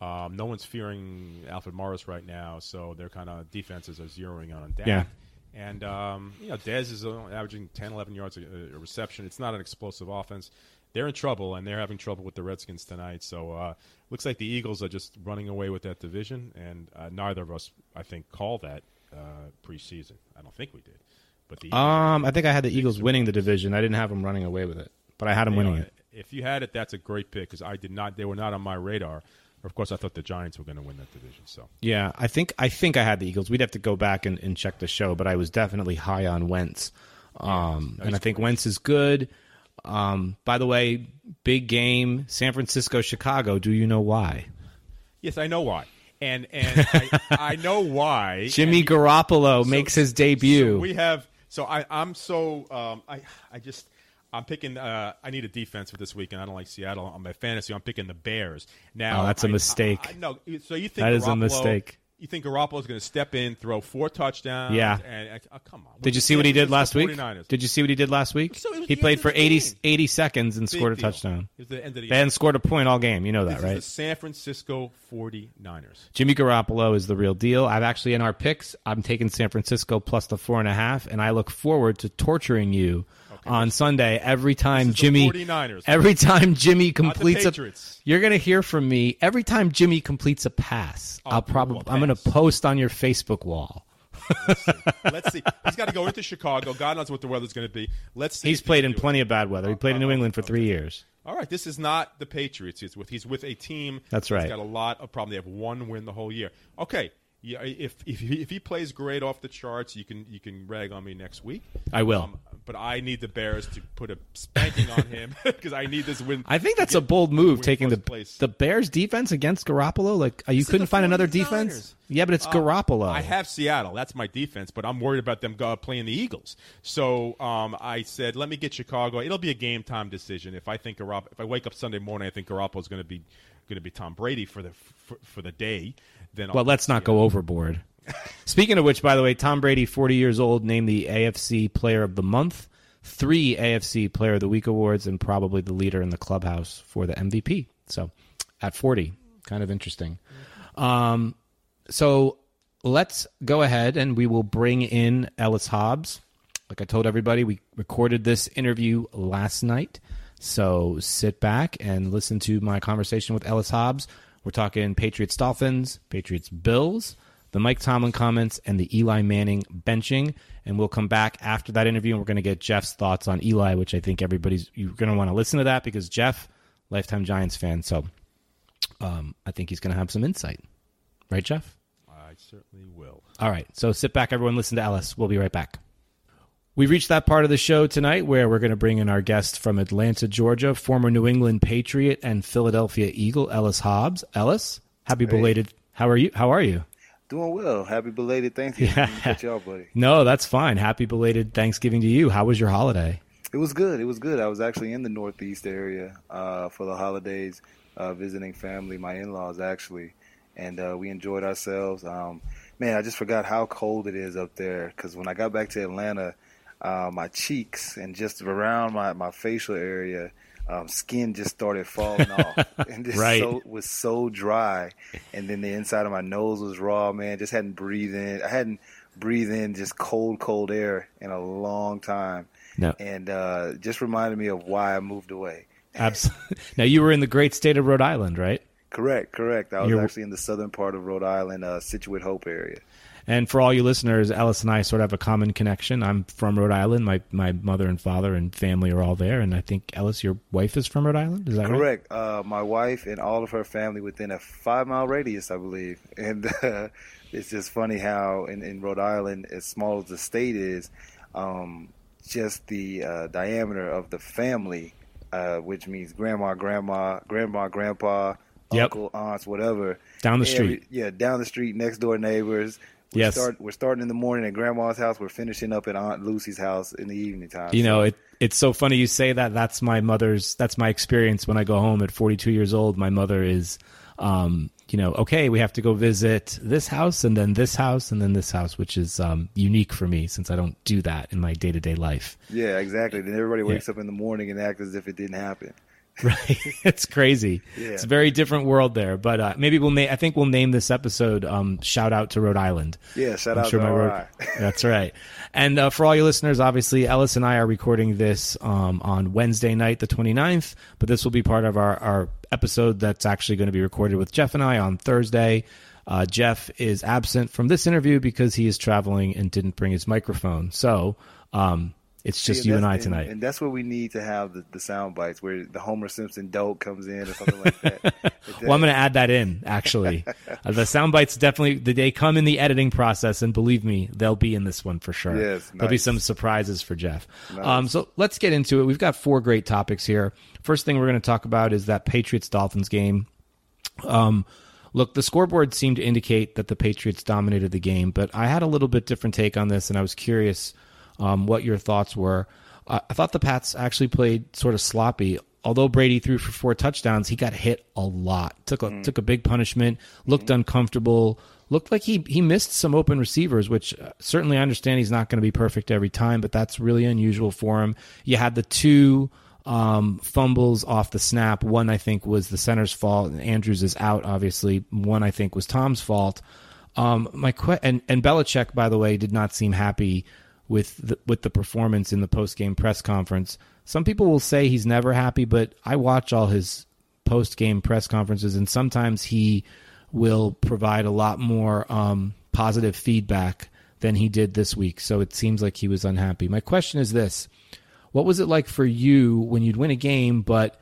No one's fearing Alfred Morris right now, so their kind of defenses are zeroing on Dak. Yeah. And, Dez is averaging 10, 11 yards a reception. It's not an explosive offense. They're in trouble, and they're having trouble with the Redskins tonight. So looks like the Eagles are just running away with that division, and neither of us, I think, called that preseason. I don't think we did. But the Eagles, I think I had the Eagles winning the division. I didn't have them running away with it, but I had them winning it. If you had it, that's a great pick, because I did not. They were not on my radar. Of course, I thought the Giants were going to win that division. So yeah, I think I had the Eagles. We'd have to go back and check the show, but I was definitely high on Wentz. And I think Wentz is good. By the way, big game, San Francisco, Chicago. Do you know why? Yes, I know why. And I know why. Jimmy Garoppolo makes his debut. I'm picking. I need a defense for this week, and I don't like Seattle. On my fantasy, I'm picking the Bears. Now, that's a mistake. No, so you think that is a mistake? You think Garoppolo's going to step in, throw 4 touchdowns? Yeah. And, come on. Did you see what he did last week? Did you see what he did last week? He played for 80 seconds and scored a touchdown. They hadn't scored a point all game. You know that, right? The San Francisco 49ers. Jimmy Garoppolo is the real deal. I've actually, in our picks, I'm taking San Francisco plus the 4.5, and I look forward to torturing you on Sunday, every time Jimmy completes a, you're gonna hear from me. Every time Jimmy completes a pass, I'm gonna post on your Facebook wall. Let's see. He's got to go into Chicago. God knows what the weather's gonna be. Let's see. He's played in plenty of bad weather. He played in New England for 3 years. All right, this is not the Patriots. He's with a team that's right. He's got a lot of problems. They have one win the whole year. Okay. Yeah, if he plays great off the charts, you can rag on me next week. I will, but I need the Bears to put a spanking on him, because I need this win. I think that's a bold move, taking the Bears defense against Garoppolo. Like you couldn't find another defense. Yeah, but it's Garoppolo. I have Seattle. That's my defense, but I'm worried about them playing the Eagles. So I said, let me get Chicago. It'll be a game time decision. If I wake up Sunday morning, I think Garoppolo's going to be Tom Brady for the day. Then let's not go overboard. Speaking of which, by the way, Tom Brady, 40 years old, named the AFC Player of the Month, 3 AFC Player of the Week awards, and probably the leader in the clubhouse for the MVP. So at 40, kind of interesting. So let's go ahead and we will bring in Ellis Hobbs. Like I told everybody, we recorded this interview last night. So sit back and listen to my conversation with Ellis Hobbs. We're talking Patriots Dolphins, Patriots Bills, the Mike Tomlin comments, and the Eli Manning benching. And we'll come back after that interview, and we're going to get Jeff's thoughts on Eli, which I think you're going to want to listen to that because Jeff, lifetime Giants fan. So I think he's going to have some insight. Right, Jeff? I certainly will. All right. So sit back, everyone. Listen to Ellis. We'll be right back. We've reached that part of the show tonight where we're going to bring in our guest from Atlanta, Georgia, former New England Patriot and Philadelphia Eagle, Ellis Hobbs. Ellis, happy belated. How are you? How are you? Doing well. Happy belated Thanksgiving to y'all, buddy. No, that's fine. Happy belated Thanksgiving to you. How was your holiday? It was good. It was good. I was actually in the Northeast area for the holidays, visiting family, my in-laws actually, and we enjoyed ourselves. Man, I just forgot how cold it is up there because when I got back to Atlanta, my cheeks and just around my facial area, skin just started falling off and just was so dry. And then the inside of my nose was raw, man. Just hadn't breathed in. I hadn't breathed in just cold air in a long time. No. And just reminded me of why I moved away. Absolutely. Now, you were in the great state of Rhode Island, right? Correct. I was actually in the southern part of Rhode Island, Scituate Hope area. And for all you listeners, Ellis and I sort of have a common connection. I'm from Rhode Island. My mother and father and family are all there. And I think, Ellis, your wife is from Rhode Island? Is that correct? Right? Correct. My wife and all of her family within a 5-mile radius, I believe. And it's just funny how in Rhode Island, as small as the state is, just the diameter of the family, which means grandma, grandpa, uncle, aunts, whatever. Down the street. Down the street, next door neighbors. We're starting in the morning at Grandma's house. We're finishing up at Aunt Lucy's house in the evening time. You know, it's so funny you say that. That's my experience when I go home at 42 years old. My mother is, okay, we have to go visit this house and then this house and then this house, which is unique for me since I don't do that in my day-to-day life. Yeah, exactly. Then everybody wakes up in the morning and acts as if it didn't happen. Right. It's crazy. Yeah. It's a very different world there, but maybe I think we'll name this episode Shout Out to Rhode Island. Yeah, shout out to Rhode Island. That's right. And for all you listeners, obviously, Ellis and I are recording this on Wednesday night, the 29th, but this will be part of our episode that's actually going to be recorded with Jeff and I on Thursday. Jeff is absent from this interview because he is traveling and didn't bring his microphone. So, it's just you and I tonight. And that's where we need to have the sound bites, where the Homer Simpson dope comes in or something like that. Well, I'm going to add that in, actually. The sound bites definitely, they come in the editing process, and believe me, they'll be in this one for sure. Yes, nice. There'll be some surprises for Jeff. Nice. So let's get into it. We've got 4 great topics here. First thing we're going to talk about is that Patriots-Dolphins game. Look, the scoreboard seemed to indicate that the Patriots dominated the game, but I had a little bit different take on this, and I was curious what your thoughts were. I thought the Pats actually played sort of sloppy. Although Brady threw for 4 touchdowns, he got hit a lot, took a big punishment, looked uncomfortable, looked like he missed some open receivers, which certainly I understand he's not going to be perfect every time, but that's really unusual for him. You had the 2 fumbles off the snap. One, I think, was the center's fault, and Andrews is out, obviously. One, I think, was Tom's fault. And Belichick, by the way, did not seem happy with the performance in the post-game press conference. Some people will say he's never happy, but I watch all his post-game press conferences, and sometimes he will provide a lot more positive feedback than he did this week. So it seems like he was unhappy. My question is this: what was it like for you when you'd win a game, but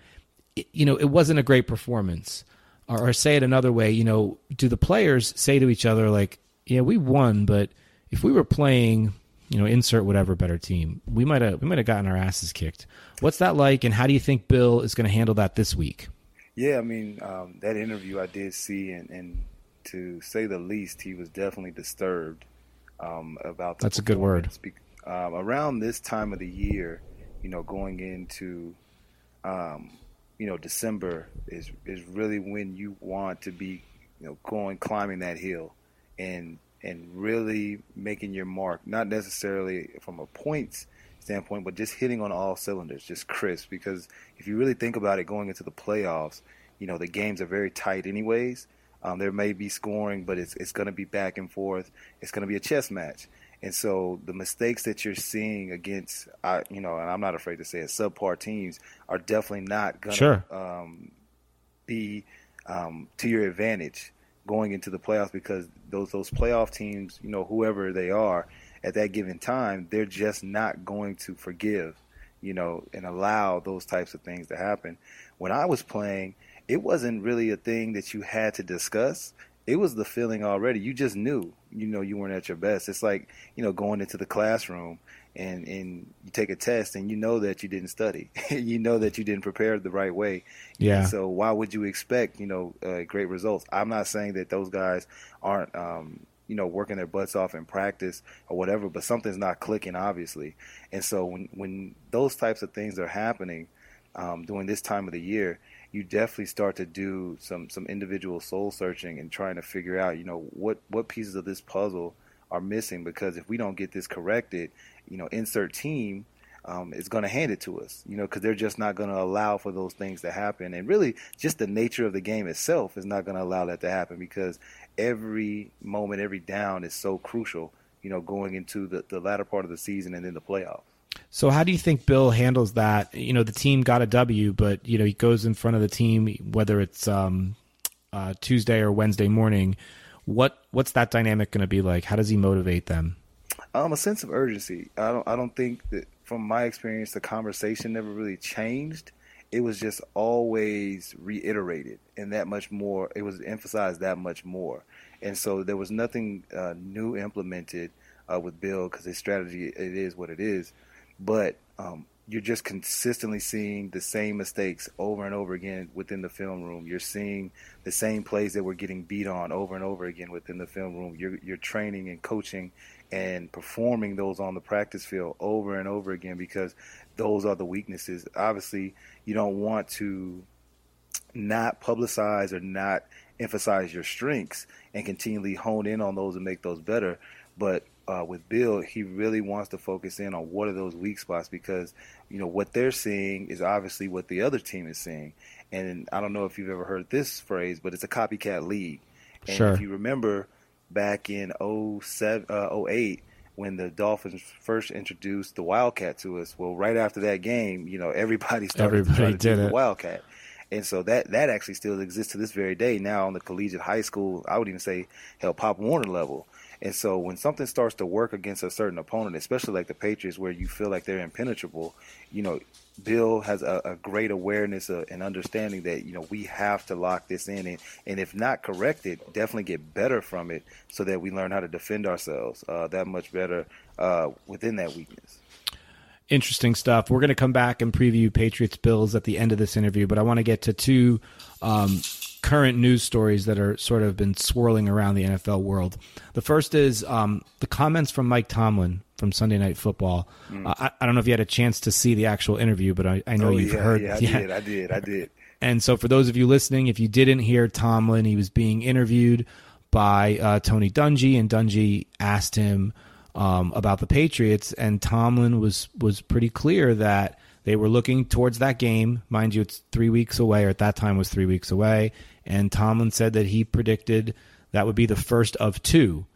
it wasn't a great performance? Or say it another way, do the players say to each other, like, yeah, we won, but if we were playing insert whatever better team, we might have gotten our asses kicked. What's that like, and how do you think Bill is going to handle that this week? Yeah, I mean, that interview I did see, and to say the least, he was definitely disturbed about that's a good word. Around this time of the year, going into December is really when you want to be climbing that hill, and and really making your mark, not necessarily from a points standpoint, but just hitting on all cylinders, just crisp. Because if you really think about it, going into the playoffs, you know, the games are very tight anyways. There may be scoring, but it's going to be back and forth. It's going to be a chess match. And so the mistakes that you're seeing against, and I'm not afraid to say it, subpar teams are definitely not going to be to your advantage going into the playoffs, because those playoff teams, you know, whoever they are at that given time, they're just not going to forgive, you know, and allow those types of things to happen. When I was playing, it wasn't really a thing that you had to discuss. It was the feeling already. You just knew, you know, you weren't at your best. It's like, you know, going into the classroom and you take a test and you know that you didn't study. You know that you didn't prepare the right way. Yeah. And so why would you expect, you know, great results? I'm not saying that those guys aren't, you know, working their butts off in practice or whatever, but something's not clicking, obviously. And so when those types of things are happening during this time of the year, you definitely start to do some individual soul searching and trying to figure out, you know, what pieces of this puzzle are missing, because if we don't get this corrected, you know, insert team is going to hand it to us, you know, because they're just not going to allow for those things to happen. And really just the nature of the game itself is not going to allow that to happen, because every moment, every down is so crucial, you know, going into the latter part of the season and then the playoffs. So how do you think Bill handles that? You know, the team got a W, but, you know, he goes in front of the team, whether it's Tuesday or Wednesday morning. What's that dynamic going to be like? How does he motivate them? A sense of urgency. I don't think that, from my experience, the conversation never really changed. It was just always reiterated, and that much more. It was emphasized that much more. And so there was nothing new implemented with Bill, because his strategy, it is what it is. But you're just consistently seeing the same mistakes over and over again within the film room. You're seeing the same plays that we're getting beat on over and over again within the film room. You're training and coaching and performing those on the practice field over and over again, because those are the weaknesses. Obviously, you don't want to not publicize or not emphasize your strengths and continually hone in on those and make those better. But with Bill, he really wants to focus in on what are those weak spots, because, you know, what they're seeing is obviously what the other team is seeing. And I don't know if you've ever heard this phrase, but it's a copycat league. And sure. If you remember back in 08, when the Dolphins first introduced the Wildcat to us, well, right after that game, you know, everybody started to do the Wildcat. And so that actually still exists to this very day now on the collegiate high school, I would even say, hell, Pop Warner level. And so when something starts to work against a certain opponent, especially like the Patriots, where you feel like they're impenetrable, you know, Bill has a great awareness and understanding that, you know, we have to lock this in. And if not corrected, definitely get better from it, so that we learn how to defend ourselves that much better within that weakness. Interesting stuff. We're going to come back and preview Patriots Bills at the end of this interview, but I want to get to two current news stories that are sort of been swirling around the NFL world. The first is the comments from Mike Tomlin from Sunday Night Football. Mm. I don't know if you had a chance to see the actual interview, but I know you've heard. Yeah, I did. And so for those of you listening, if you didn't hear Tomlin, he was being interviewed by Tony Dungy, and Dungy asked him about the Patriots, and Tomlin was pretty clear that they were looking towards that game. Mind you, it's 3 weeks away, or at that time was 3 weeks away, and Tomlin said that he predicted that would be the first of two,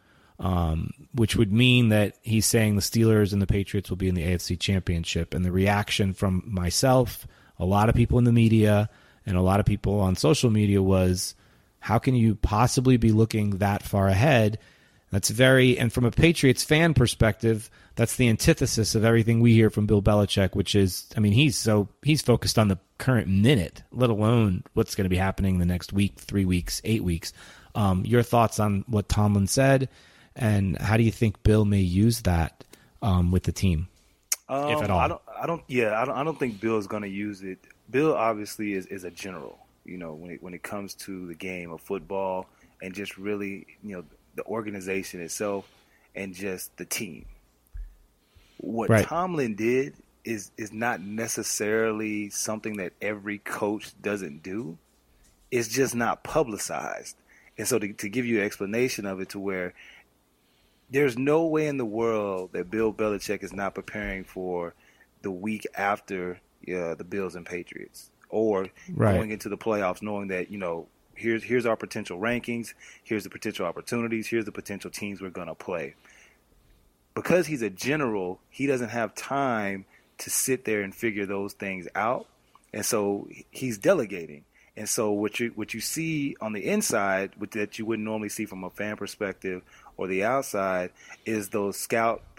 which would mean that he's saying the Steelers and the Patriots will be in the AFC Championship. And the reaction from myself, a lot of people in the media, and a lot of people on social media was, how can you possibly be looking that far ahead? That's and from a Patriots fan perspective, that's the antithesis of everything we hear from Bill Belichick, which is, I mean, he's focused on the current minute, let alone what's going to be happening the next week, 3 weeks, 8 weeks. Your thoughts on what Tomlin said, and how do you think Bill may use that with the team, if at all? I don't think Bill is going to use it. Bill obviously is a general, you know, when it comes to the game of football, and just really, you know, the organization itself and just the team. What right. Tomlin did is not necessarily something that every coach doesn't do. It's just not publicized. And so to give you an explanation of it, to where there's no way in the world that Bill Belichick is not preparing for the week after the Bills and Patriots, or going into the playoffs knowing that, you know, here's our potential rankings, here's the potential opportunities, here's the potential teams we're going to play. Because he's a general, he doesn't have time to sit there and figure those things out, and so he's delegating. And so what you see on the inside, that you wouldn't normally see from a fan perspective or the outside, is those scouts,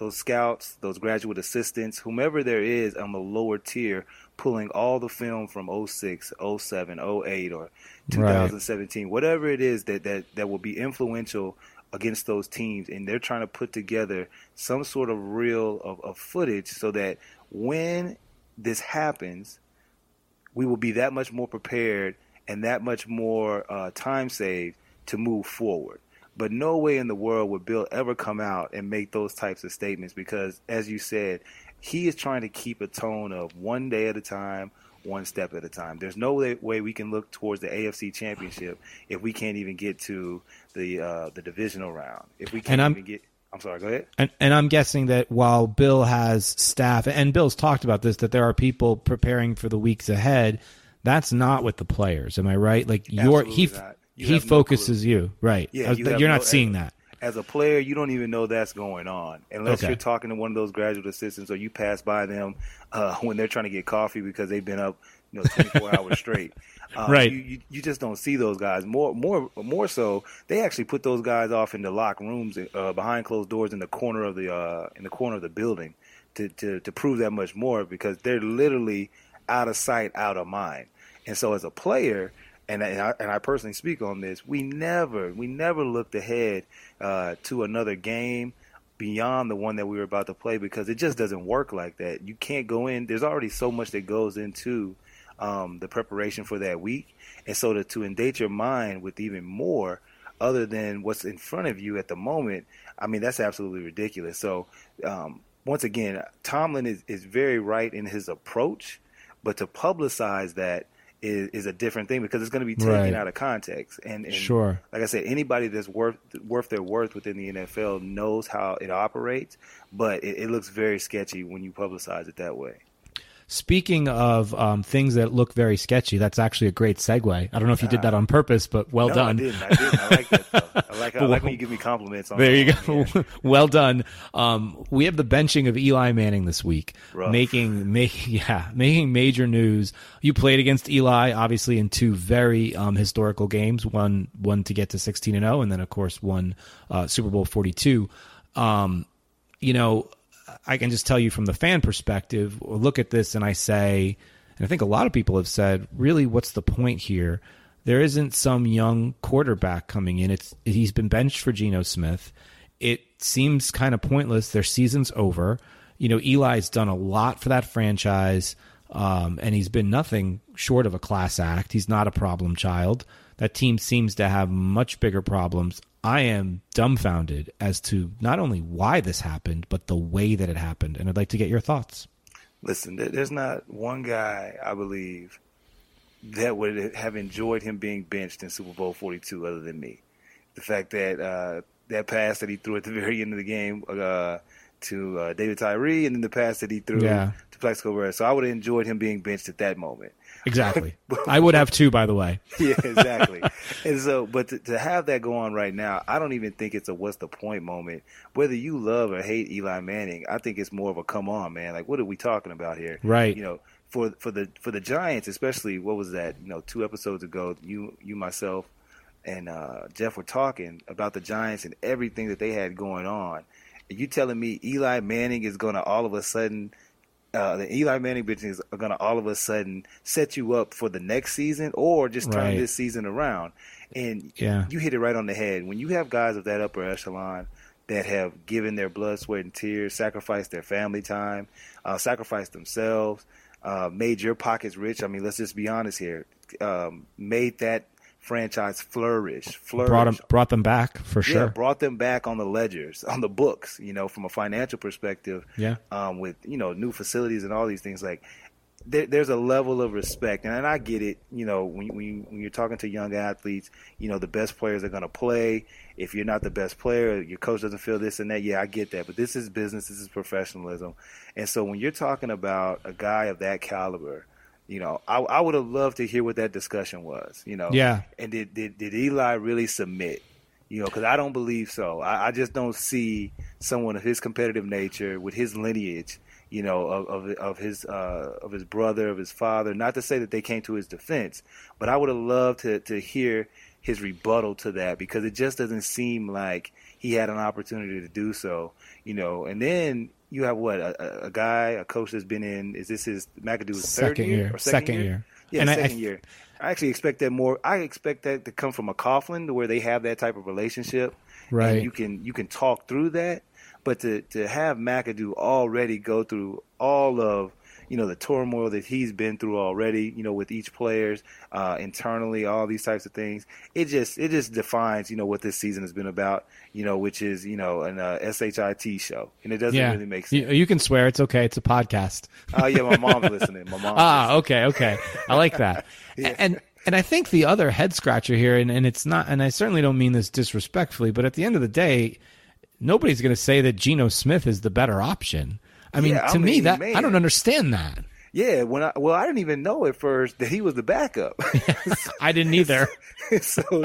those graduate assistants, whomever there is on the lower tier, pulling all the film from 06, 07, 08, or 2017, whatever it is that will be influential against those teams. And they're trying to put together some sort of reel of footage so that when this happens, we will be that much more prepared and that much more time saved to move forward. But no way in the world would Bill ever come out and make those types of statements because, as you said, he is trying to keep a tone of one day at a time, one step at a time. There's no way we can look towards the AFC Championship if we can't even get to the divisional round. If we can't even get... I'm sorry, go ahead. And I'm guessing that while Bill has staff, and Bill's talked about this, that there are people preparing for the weeks ahead, that's not with the players. Am I right? Like he focuses you. Right. Yeah, you're not seeing that. As a player, you don't even know that's going on unless you're talking to one of those graduate assistants or you pass by them when they're trying to get coffee because they've been up 24 hours straight. You just don't see those guys. More so, they actually put those guys off in the locker rooms behind closed doors in the corner of the building to prove that much more because they're literally out of sight, out of mind. And so, as a player, and I personally speak on this, we never looked ahead to another game beyond the one that we were about to play because it just doesn't work like that. You can't go in. There's already so much that goes into the preparation for that week. And so to inundate your mind with even more other than what's in front of you at the moment, I mean, that's absolutely ridiculous. So once again, Tomlin is very right in his approach, but to publicize that is a different thing because it's going to be taken out of context. And sure, like I said, anybody that's worth their worth within the NFL knows how it operates, but it looks very sketchy when you publicize it that way. Speaking of things that look very sketchy, that's actually a great segue. I don't know if you did that on purpose, but well done. I didn't. I like that stuff. I like when you give me compliments on there you go. Yeah. Well done. We have the benching of Eli Manning this week, making major news. You played against Eli, obviously, in two very historical games, one to get to 16-0, and then, of course, one Super Bowl 42. I can just tell you from the fan perspective, look at this and I say, and I think a lot of people have said, really, what's the point here? There isn't some young quarterback coming in. He's been benched for Geno Smith. It seems kind of pointless. Their season's over. Eli's done a lot for that franchise, and he's been nothing short of a class act. He's not a problem child. That team seems to have much bigger problems. I am dumbfounded as to not only why this happened, but the way that it happened. And I'd like to get your thoughts. Listen, there's not one guy, I believe, that would have enjoyed him being benched in Super Bowl 42 other than me. The fact that that pass that he threw at the very end of the game to David Tyree and then the pass that he threw to Plaxico Burress. So I would have enjoyed him being benched at that moment. Exactly. I would have too, by the way. Yeah, exactly. And so, but to have that go on right now, I don't even think it's a what's the point moment. Whether you love or hate Eli Manning, I think it's more of a come on, man. Like, what are we talking about here? Right. For the Giants, especially, what was that? 2 episodes ago, you myself, and Jeff were talking about the Giants and everything that they had going on. Are you telling me Eli Manning is going to all of a sudden? The Eli Manning bitches are going to all of a sudden set you up for the next season or just turn this season around. And you hit it right on the head. When you have guys of that upper echelon that have given their blood, sweat, and tears, sacrificed their family time, sacrificed themselves, made your pockets rich. I mean, let's just be honest here. Made that franchise flourish. Brought them back for sure. Brought them back on the ledgers, on the books, from a financial perspective. With new facilities and all these things. Like, there's a level of respect, and I get it. You know, when you're talking to young athletes, you know, the best players are going to play. If you're not the best player, your coach doesn't feel this and that. Yeah, I get that. But this is business. This is professionalism. And so when you're talking about a guy of that caliber, you know, I would have loved to hear what that discussion was. You know, yeah. And did Eli really submit? You know, because I don't believe so. I just don't see someone of his competitive nature with his lineage. You know, of his brother, of his father. Not to say that they came to his defense, but I would have loved to hear his rebuttal to that, because it just doesn't seem like he had an opportunity to do so. You know, and then you have a guy, a coach that's been in. Is this his McAdoo's second year? Yeah, and second year. I actually expect that more. I expect that to come from a Coughlin, to where they have that type of relationship. Right. And you can talk through that. But to have McAdoo already go through all of, you know, the turmoil that he's been through already, you know, with each players internally, all these types of things, it just defines, you know, what this season has been about, you know, which is, you know, an SHIT show. And it doesn't really make sense. You can swear. It's okay. It's a podcast. Oh, yeah. My mom's listening. Okay. I like that. Yeah. And I think the other head scratcher here, and it's not, and I certainly don't mean this disrespectfully, but at the end of the day, nobody's going to say that Geno Smith is the better option. I mean, to me, I don't understand that. Yeah, I didn't even know at first that he was the backup. I didn't either. I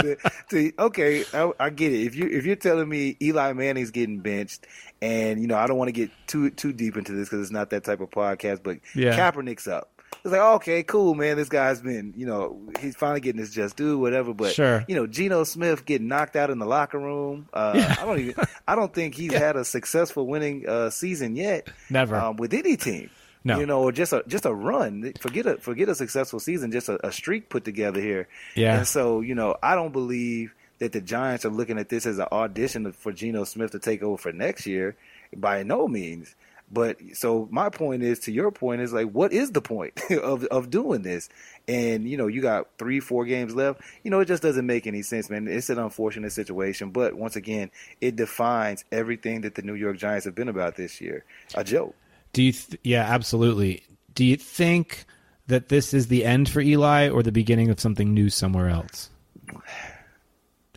get it. If you're telling me Eli Manning's getting benched, and you know, I don't want to get too deep into this because it's not that type of podcast, but Kaepernick's up. It's like, okay, cool, man. This guy's been, you know, he's finally getting his just due, whatever. But you know, Geno Smith getting knocked out in the locker room. I don't think he's had a successful winning season yet. Never with any team. No, you know, or just a run. Forget a successful season. Just a streak put together here. Yeah. And so, you know, I don't believe that the Giants are looking at this as an audition for Geno Smith to take over for next year. By no means. But so my point is, to your point, is like, what is the point of doing this? And, you know, you got 3-4 games left. You know, it just doesn't make any sense, man. It's an unfortunate situation. But once again, it defines everything that the New York Giants have been about this year. A joke. Yeah, absolutely. Do you think that this is the end for Eli, or the beginning of something new somewhere else?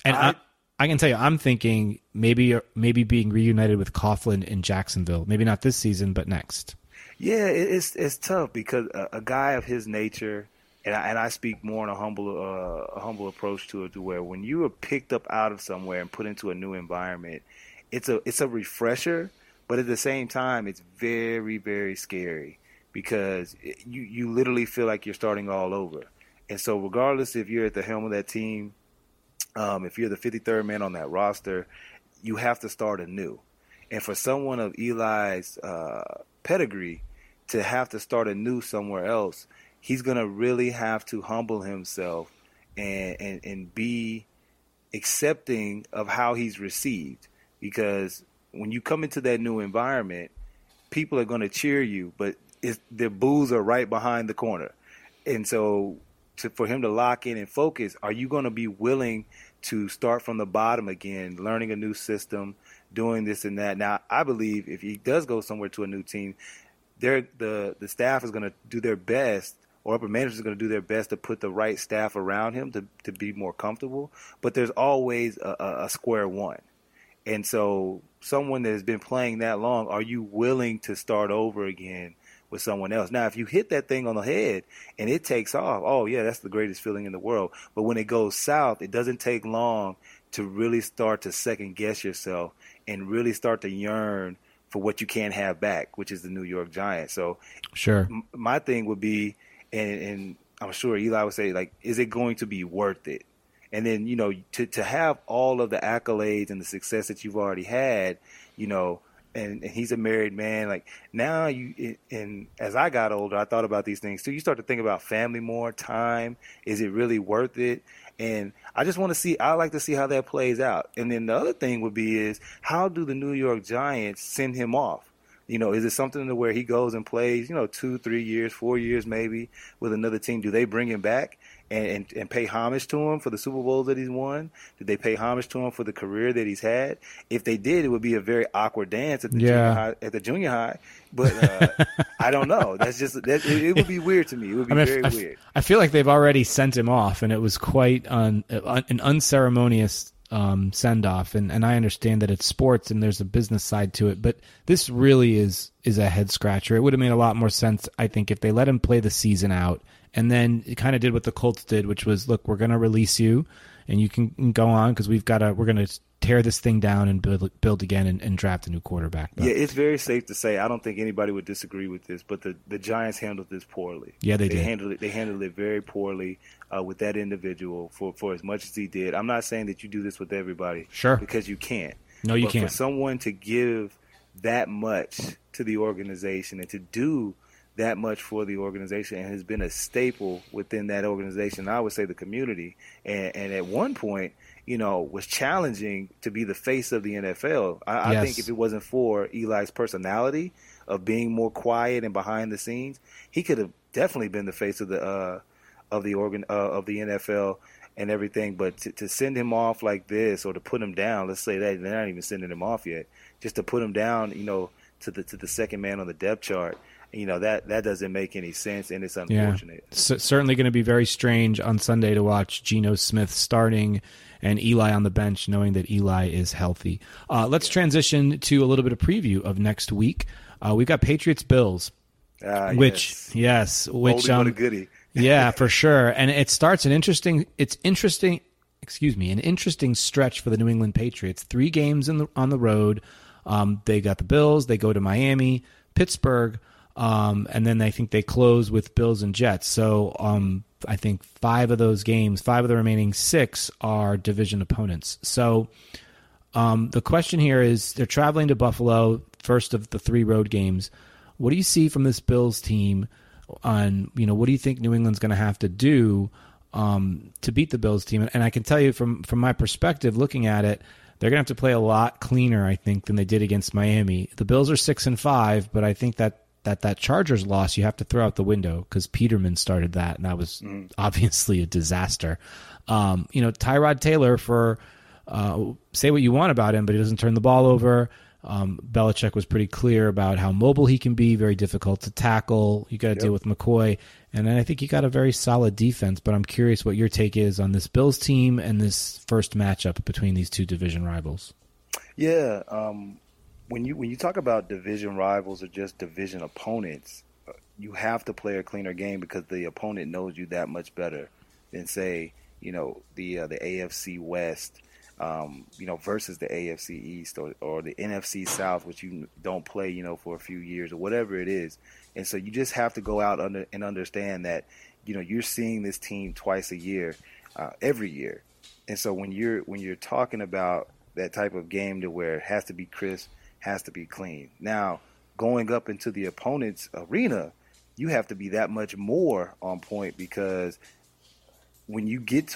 And I can tell you, I'm thinking maybe being reunited with Coughlin in Jacksonville. Maybe not this season, but next. Yeah, it's tough, because a guy of his nature, and I speak more on a humble approach to it, to where when you are picked up out of somewhere and put into a new environment, it's a refresher, but at the same time, it's very, very scary, because you literally feel like you're starting all over. And so regardless if you're at the helm of that team, if you're the 53rd man on that roster, you have to start anew. And for someone of Eli's pedigree to have to start anew somewhere else, he's going to really have to humble himself and be accepting of how he's received. Because when you come into that new environment, people are going to cheer you, but their boos are right behind the corner. And so for him to lock in and focus, are you going to be willing to start from the bottom again, learning a new system, doing this and that? Now, I believe if he does go somewhere to a new team, the staff is going to do their best, or upper management is going to do their best to put the right staff around him to be more comfortable. But there's always a square one. And so someone that has been playing that long, are you willing to start over again with someone else? Now, if you hit that thing on the head and it takes off, oh yeah, that's the greatest feeling in the world. But when it goes south, it doesn't take long to really start to second guess yourself and really start to yearn for what you can't have back, which is the New York Giants. So sure, my thing would be, and I'm sure Eli would say, like, is it going to be worth it? And then, you know, to have all of the accolades and the success that you've already had, you know, and he's a married man. Like, now and as I got older, I thought about these things too. You start to think about family more, time. Is it really worth it? And I just want to see, I like to see how that plays out. And then the other thing would be is, how do the New York Giants send him off? You know, is it something to where he goes and plays, you know, 2-3 years, 4 years maybe with another team? Do they bring him back? and pay homage to him for the Super Bowl that he's won? Did they pay homage to him for the career that he's had? If they did, it would be a very awkward dance at the junior high. But I don't know. That's just it would be weird to me. It would be weird. I feel like they've already sent him off, and it was quite an unceremonious send off. And I understand that it's sports and there's a business side to it, but this really is a head scratcher. It would have made a lot more sense, I think, if they let him play the season out, and then it kind of did what the Colts did, which was, look, we're going to release you, and you can go on because we're going to tear this thing down and build again and draft a new quarterback. But, yeah, it's very safe to say, I don't think anybody would disagree with this, but the Giants handled this poorly. Yeah, they did. They handled it very poorly with that individual for as much as he did. I'm not saying that you do this with everybody. Sure. Because you can't. No, you can't. For someone to give that much to the organization and to do that much for the organization and has been a staple within that organization, I would say the community, and at one point, you know, was challenging to be the face of the NFL. I think if it wasn't for Eli's personality of being more quiet and behind the scenes, he could have definitely been the face of the NFL and everything. But to send him off like this, or to put him down, let's say that they're not even sending him off yet, just to put him down, you know, to the second man on the depth chart, you know, that doesn't make any sense, and it's unfortunate. Yeah. So, certainly going to be very strange on Sunday to watch Geno Smith starting and Eli on the bench, knowing that Eli is healthy. Let's transition to a little bit of preview of next week. We've got Patriots-Bills, which what a goodie. Yeah, for sure. And it starts an interesting stretch for the New England Patriots. 3 games on the road. They got the Bills. They go to Miami, Pittsburgh. And then I think they close with Bills and Jets. So I think 5 of those games, 5 of the remaining 6 are division opponents. So the question here is, they're traveling to Buffalo, first of the 3 road games. What do you see from this Bills team on, you know, what do you think New England's going to have to do to beat the Bills team? And I can tell you from my perspective, looking at it, they're going to have to play a lot cleaner, I think, than they did against Miami. The Bills are 6-5, but I think that Chargers loss, you have to throw out the window because Peterman started that, and that was obviously a disaster. You know, Tyrod Taylor, for say what you want about him, but he doesn't turn the ball over. Belichick was pretty clear about how mobile he can be, very difficult to tackle. You got to deal with McCoy. And then I think you got a very solid defense, but I'm curious what your take is on this Bills team and this first matchup between these 2 division rivals. Yeah, when you talk about division rivals or just division opponents, you have to play a cleaner game because the opponent knows you that much better than, say, you know, the AFC West, you know, versus the AFC East or the NFC South, which you don't play, you know, for a few years or whatever it is. And so you just have to go out and understand that, you know, you're seeing this team twice a year, every year. And so when you're talking about that type of game to where it has to be crisp, has to be clean. Now, going up into the opponent's arena, you have to be that much more on point, because when you get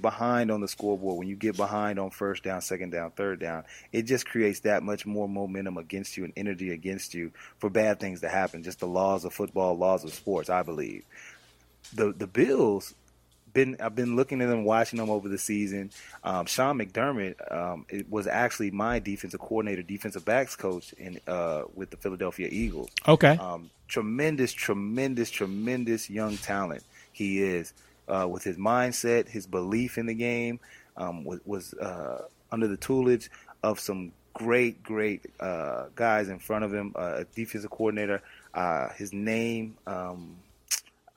behind on the scoreboard, when you get behind on first down, second down, third down, it just creates that much more momentum against you and energy against you for bad things to happen. Just the laws of football, laws of sports, I believe. The Bills, I've been looking at them, watching them over the season. Sean McDermott was actually my defensive coordinator, defensive backs coach with the Philadelphia Eagles. Okay. Tremendous young talent he is. With his mindset, his belief in the game, was under the tutelage of some great guys in front of him. A defensive coordinator, his name...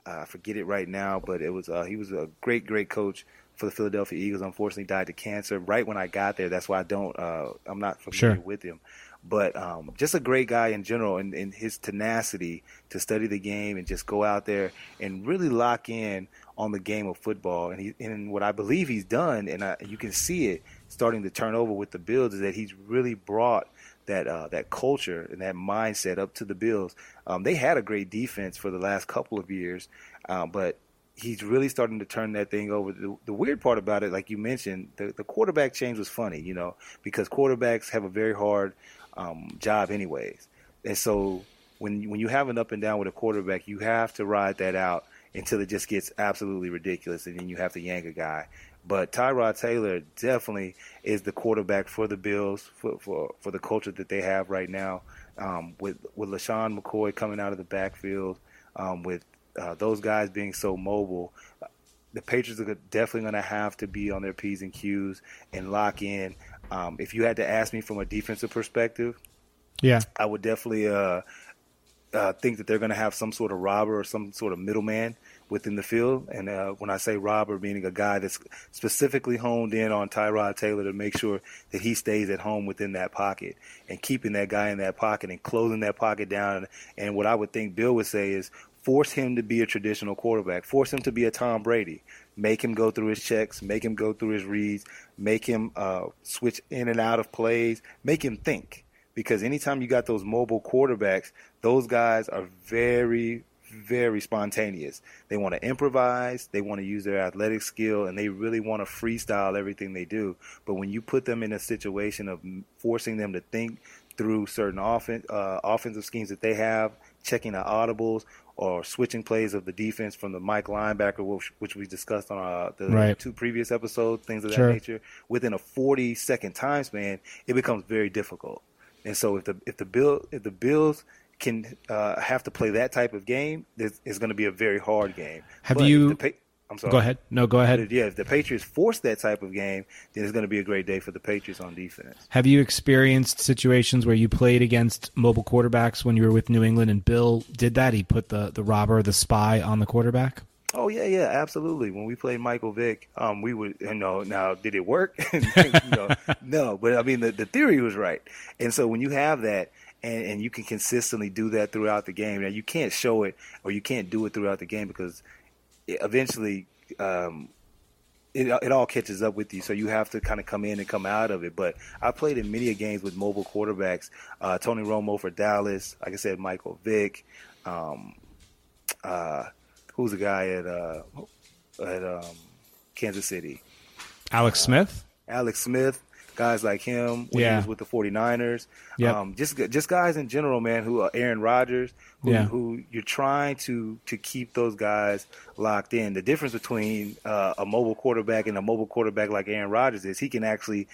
I forget it right now, but it was he was a great coach for the Philadelphia Eagles. Unfortunately, died of cancer right when I got there. That's why I'm not familiar with him. But just a great guy in general, and his tenacity to study the game and just go out there and really lock in on the game of football. And what I believe he's done, and you can see it starting to turn over with the Bills, is that he's really brought that culture and that mindset up to the Bills. They had a great defense for the last couple of years, but he's really starting to turn that thing over. The weird part about it, like you mentioned, the quarterback change was funny, you know, because quarterbacks have a very hard job anyways. And so when you have an up and down with a quarterback, you have to ride that out until it just gets absolutely ridiculous, and then you have to yank a guy. But Tyrod Taylor definitely is the quarterback for the Bills, for the culture that they have right now, with LaShawn McCoy coming out of the backfield, with those guys being so mobile. The Patriots are definitely going to have to be on their P's and Q's and lock in. If you had to ask me from a defensive perspective, yeah, I would definitely think that they're going to have some sort of robber or some sort of middleman within the field. And when I say robber, meaning a guy that's specifically honed in on Tyrod Taylor to make sure that he stays at home within that pocket and keeping that guy in that pocket and closing that pocket down. And what I would think Bill would say is, force him to be a traditional quarterback. Force him to be a Tom Brady. Make him go through his checks. Make him go through his reads. Make him switch in and out of plays. Make him think. Because anytime you got those mobile quarterbacks, those guys are very, very spontaneous. They want to improvise. They want to use their athletic skill. And they really want to freestyle everything they do. But when you put them in a situation of forcing them to think through certain offensive schemes that they have, checking the audibles, or switching plays of the defense from the Mike linebacker, which we discussed on the two previous episodes, things of that nature, within a 40-second time span, it becomes very difficult. And so if the Bills can have to play that type of game, it's going to be a very hard game. I'm sorry. Go ahead. No, go ahead. Yeah, if the Patriots force that type of game, then it's going to be a great day for the Patriots on defense. Have you experienced situations where you played against mobile quarterbacks when you were with New England and Bill did that? He put the robber, the spy on the quarterback? Oh, yeah, absolutely. When we played Michael Vick, we would, now did it work? No, but I mean, the theory was right. And so when you have that, and you can consistently do that throughout the game, now you can't show it or you can't do it throughout the game because eventually it all catches up with you, so you have to kind of come in and come out of it. But I played in many games with mobile quarterbacks, Tony Romo for Dallas, like I said, Michael Vick, who's the guy at Kansas City? Alex Smith, guys like him when he was with the 49ers. Yep. Just guys in general, man, who are Aaron Rodgers, who you're trying to keep those guys locked in. The difference between a mobile quarterback and a mobile quarterback like Aaron Rodgers is he's a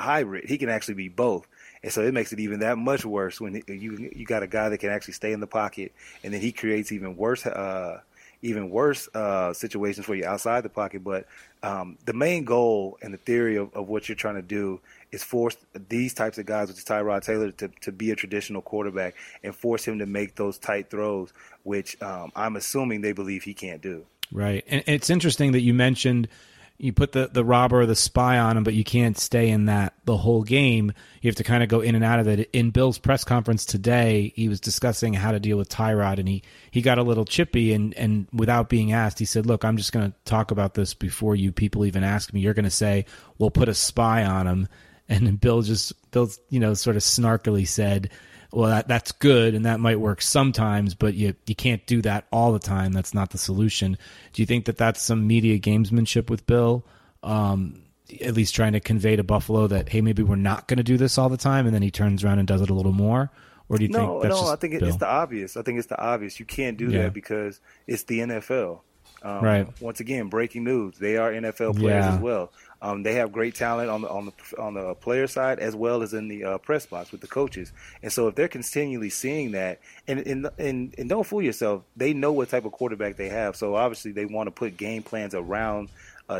hybrid. He can actually be both. And so it makes it even that much worse when you got a guy that can actually stay in the pocket, and then he creates even worse situations for you outside the pocket. But the main goal and the theory of what you're trying to do is force these types of guys, which is Tyrod Taylor, to be a traditional quarterback and force him to make those tight throws, which I'm assuming they believe he can't do. Right. And it's interesting that you mentioned you put the robber or the spy on him, but you can't stay in that the whole game. You have to kind of go in and out of it. In Bill's press conference today, he was discussing how to deal with Tyrod, and he got a little chippy, and without being asked, he said, look, I'm just going to talk about this before you people even ask me. You're going to say, we'll put a spy on him. And Bill sort of snarkily said, well, that's good, and that might work sometimes, but you can't do that all the time. That's not the solution. Do you think that that's some media gamesmanship with Bill, at least trying to convey to Buffalo that, hey, maybe we're not going to do this all the time, and then he turns around and does it a little more? Or do you think that's just I think Bill? It's the obvious. I think it's the obvious. You can't do that because it's the NFL. Right. Once again, breaking news. They are NFL players as well. They have great talent on the player side as well as in the press box with the coaches. And so if they're continually seeing that, and don't fool yourself, they know what type of quarterback they have. So obviously they want to put game plans around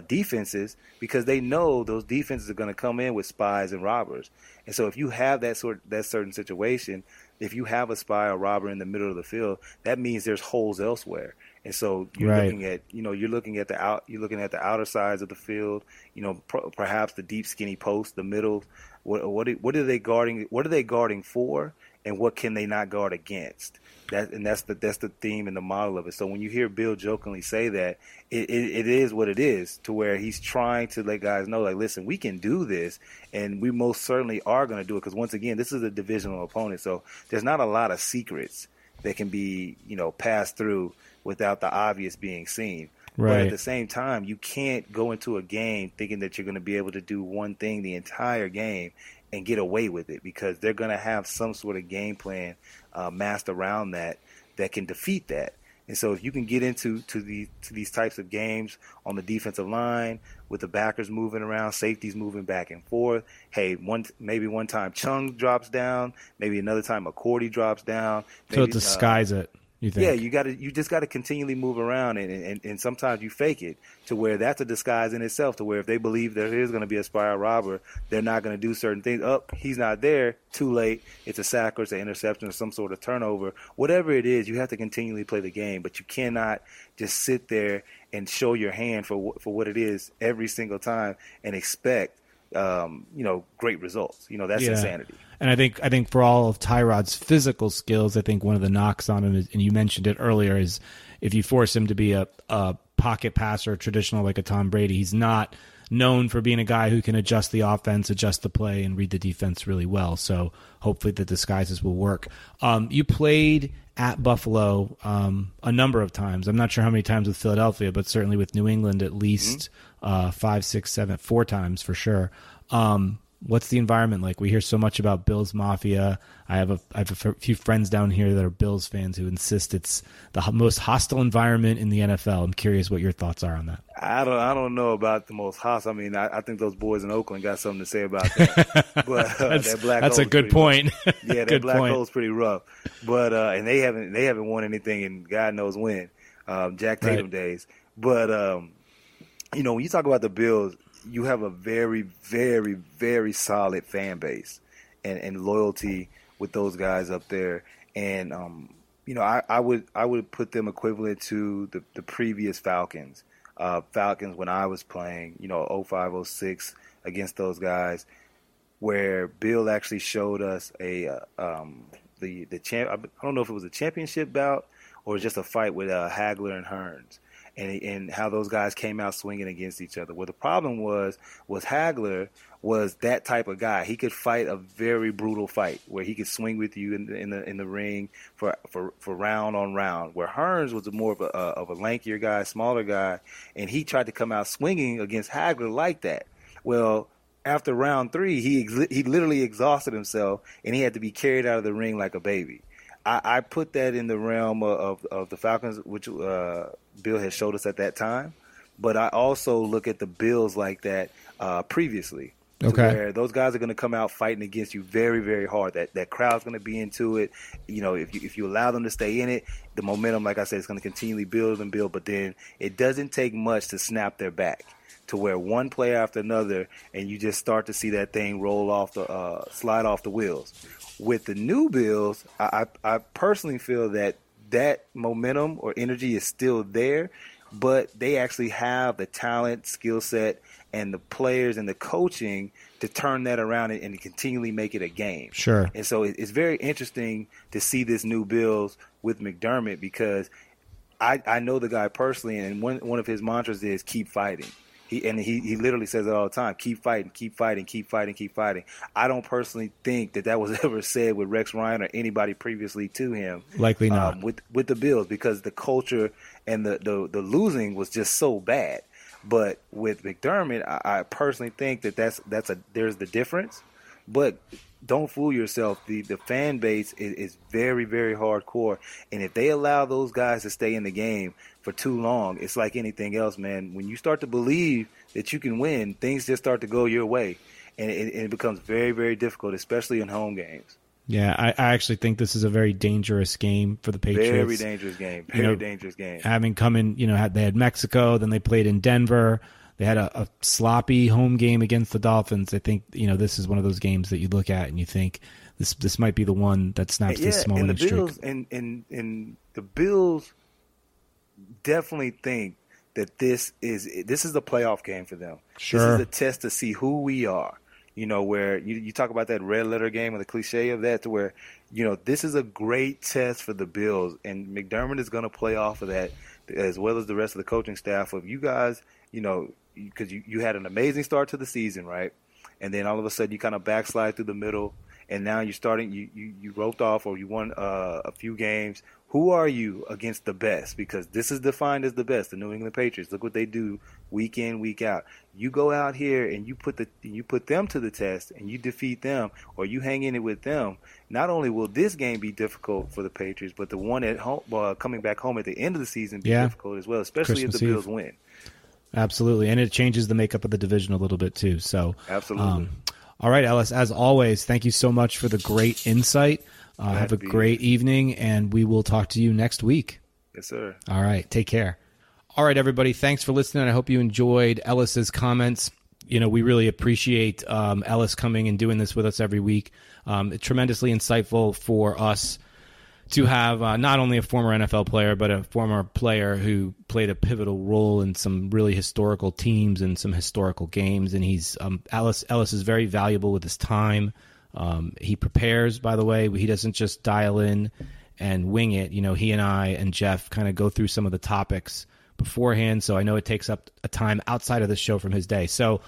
defenses because they know those defenses are going to come in with spies and robbers. And so if you have that certain situation, if you have a spy or robber in the middle of the field, that means there's holes elsewhere. And so you're looking at, you're looking at the outer sides of the field, perhaps the deep skinny post, the middle. What are they guarding? What are they guarding for? And what can they not guard against? That's the theme and the model of it. So when you hear Bill jokingly say that, it is what it is, to where he's trying to let guys know, like, listen, we can do this, and we most certainly are going to do it. Because once again, this is a divisional opponent, so there's not a lot of secrets that can be passed through without the obvious being seen. Right. But at the same time, you can't go into a game thinking that you're going to be able to do one thing the entire game and get away with it, because they're going to have some sort of game plan masked around that can defeat that. And so if you can get into to these types of games on the defensive line with the backers moving around, safeties moving back and forth, hey, maybe one time Chung drops down, maybe another time McCourty drops down. So disguise it. You think? Yeah, you just got to continually move around, and sometimes you fake it to where that's a disguise in itself, to where if they believe there is going to be a spy or robber, they're not going to do certain things. He's not there. Too late. It's a sack or it's an interception or some sort of turnover. Whatever it is, you have to continually play the game, but you cannot just sit there and show your hand for what it is every single time and expect great results. That's insanity. And I think for all of Tyrod's physical skills, I think one of the knocks on him is, and you mentioned it earlier, is if you force him to be a pocket passer, traditional like a Tom Brady, he's not known for being a guy who can adjust the offense, adjust the play, and read the defense really well. So hopefully the disguises will work. You played at Buffalo a number of times. I'm not sure how many times with Philadelphia, but certainly with New England at least 4 times for sure. What's the environment like? We hear so much about Bills Mafia. I have a few friends down here that are Bills fans who insist it's the most hostile environment in the NFL. I'm curious what your thoughts are on that. I don't know about the most hostile. I mean, I think those boys in Oakland got something to say about that. But that's a good point. Rough. Yeah, that black hole's pretty rough. But and they haven't won anything in God knows when, Jack Tatum days. But when you talk about the Bills, you have a very, very, very solid fan base and loyalty with those guys up there. And, I would put them equivalent to the previous Falcons. Falcons when I was playing, 05, 06 against those guys, where Bill actually showed us I don't know if it was a championship bout or just a fight with Hagler and Hearns. And how those guys came out swinging against each other. Well, the problem was Hagler was that type of guy. He could fight a very brutal fight where he could swing with you in the ring for round on round. Where Hearns was more of a lankier guy, smaller guy, and he tried to come out swinging against Hagler like that. Well, after round 3, he literally exhausted himself and he had to be carried out of the ring like a baby. I put that in the realm of the Falcons, which Bill had showed us at that time. But I also look at the Bills like that previously. Okay. Where those guys are going to come out fighting against you very, very hard. That crowd's going to be into it. If you allow them to stay in it, the momentum, like I said, is going to continually build and build. But then it doesn't take much to snap their back, to where one play after another, and you just start to see that thing roll off the slide off the wheels. With the new Bills, I personally feel that momentum or energy is still there, but they actually have the talent, skill set, and the players and the coaching to turn that around and continually make it a game. Sure. And so it's very interesting to see this new Bills with McDermott, because I know the guy personally, and one of his mantras is keep fighting. He literally says it all the time. Keep fighting, keep fighting, keep fighting, keep fighting. I don't personally think that was ever said with Rex Ryan or anybody previously to him. Likely not. With the Bills, because the culture and the losing was just so bad. But with McDermott, I personally think that's there's the difference. But don't fool yourself. The fan base is very, very hardcore. And if they allow those guys to stay in the game for too long, it's like anything else, man. When you start to believe that you can win, things just start to go your way. And it becomes very, very difficult, especially in home games. Yeah, I actually think this is a very dangerous game for the Patriots. Very dangerous game. Having come in, they had Mexico, then they played in Denver. They had a sloppy home game against the Dolphins. I think, this is one of those games that you look at and you think this might be the one that snaps this small and the Bills, streak. And the Bills definitely think that this is a playoff game for them. Sure. This is a test to see who we are. Where you talk about that red letter game and the cliche of that, to where, this is a great test for the Bills, and McDermott is going to play off of that, as well as the rest of the coaching staff of you guys. Because you had an amazing start to the season, right? And then all of a sudden you kind of backslide through the middle, and now you're starting. You roped off, or you won a few games. Who are you against the best? Because this is defined as the best, the New England Patriots. Look what they do week in, week out. You go out here and you put them to the test, and you defeat them, or you hang in it with them. Not only will this game be difficult for the Patriots, but the one at home, coming back home at the end of the season, be difficult as well, especially Christmas if the Eve. Bills win. Absolutely, and it changes the makeup of the division a little bit too. So, absolutely. All right, Ellis, as always, thank you so much for the great insight. Have a great evening, and we will talk to you next week. Yes, sir. All right. Take care. All right, everybody. Thanks for listening. I hope you enjoyed Ellis's comments. You know, we really appreciate Ellis coming and doing this with us every week. It's tremendously insightful for us to have not only a former NFL player, but a former player who played a pivotal role in some really historical teams and some historical games. And he's Ellis is very valuable with his time. He prepares, by the way. He doesn't just dial in and wing it. You know, he and I and Jeff kind of go through some of the topics beforehand. So I know it takes up a time outside of the show from his day. So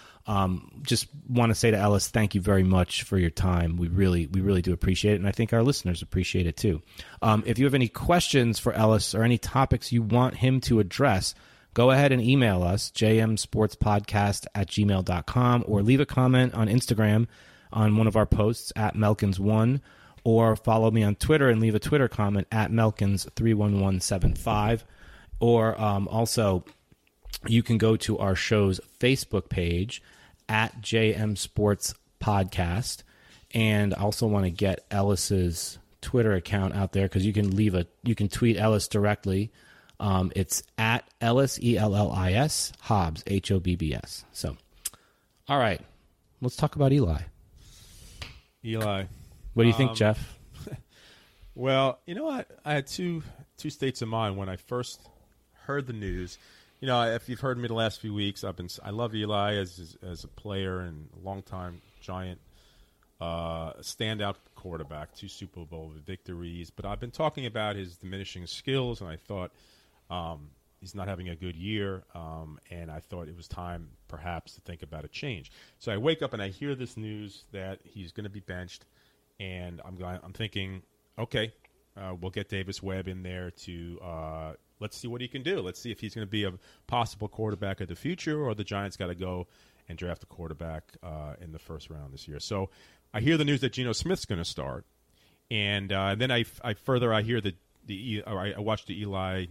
just want to say to Ellis, thank you very much for your time. We really do appreciate it. And I think our listeners appreciate it too. If you have any questions for Ellis or any topics you want him to address, go ahead and email us, jmsportspodcast@gmail.com, or leave a comment on Instagram on one of our posts at Melkins1, or follow me on Twitter and leave a Twitter comment at Melkins31175. Or also, you can go to our show's Facebook page at JM Sports Podcast. And I also want to get Ellis's Twitter account out there, because you can tweet Ellis directly. It's at Ellis, Ellis, Hobbs, Hobbs. So, all right, let's talk about Eli. Eli. What do you think, Jeff? Well, you know what? I had two states of mind when I first heard the news. You know, if you've heard me the last few weeks, I love Eli as a player and a longtime Giant standout quarterback, 2 Super Bowl victories. But I've been talking about his diminishing skills, and I thought he's not having a good year, and I thought it was time perhaps to think about a change. So I wake up and I hear this news that he's going to be benched, and I'm thinking, okay, we'll get Davis Webb in there to let's see what he can do. Let's see if he's going to be a possible quarterback of the future, or the Giants got to go and draft a quarterback in the first round this year. So I hear the news that Geno Smith's going to start, and then I hear I watched the Eli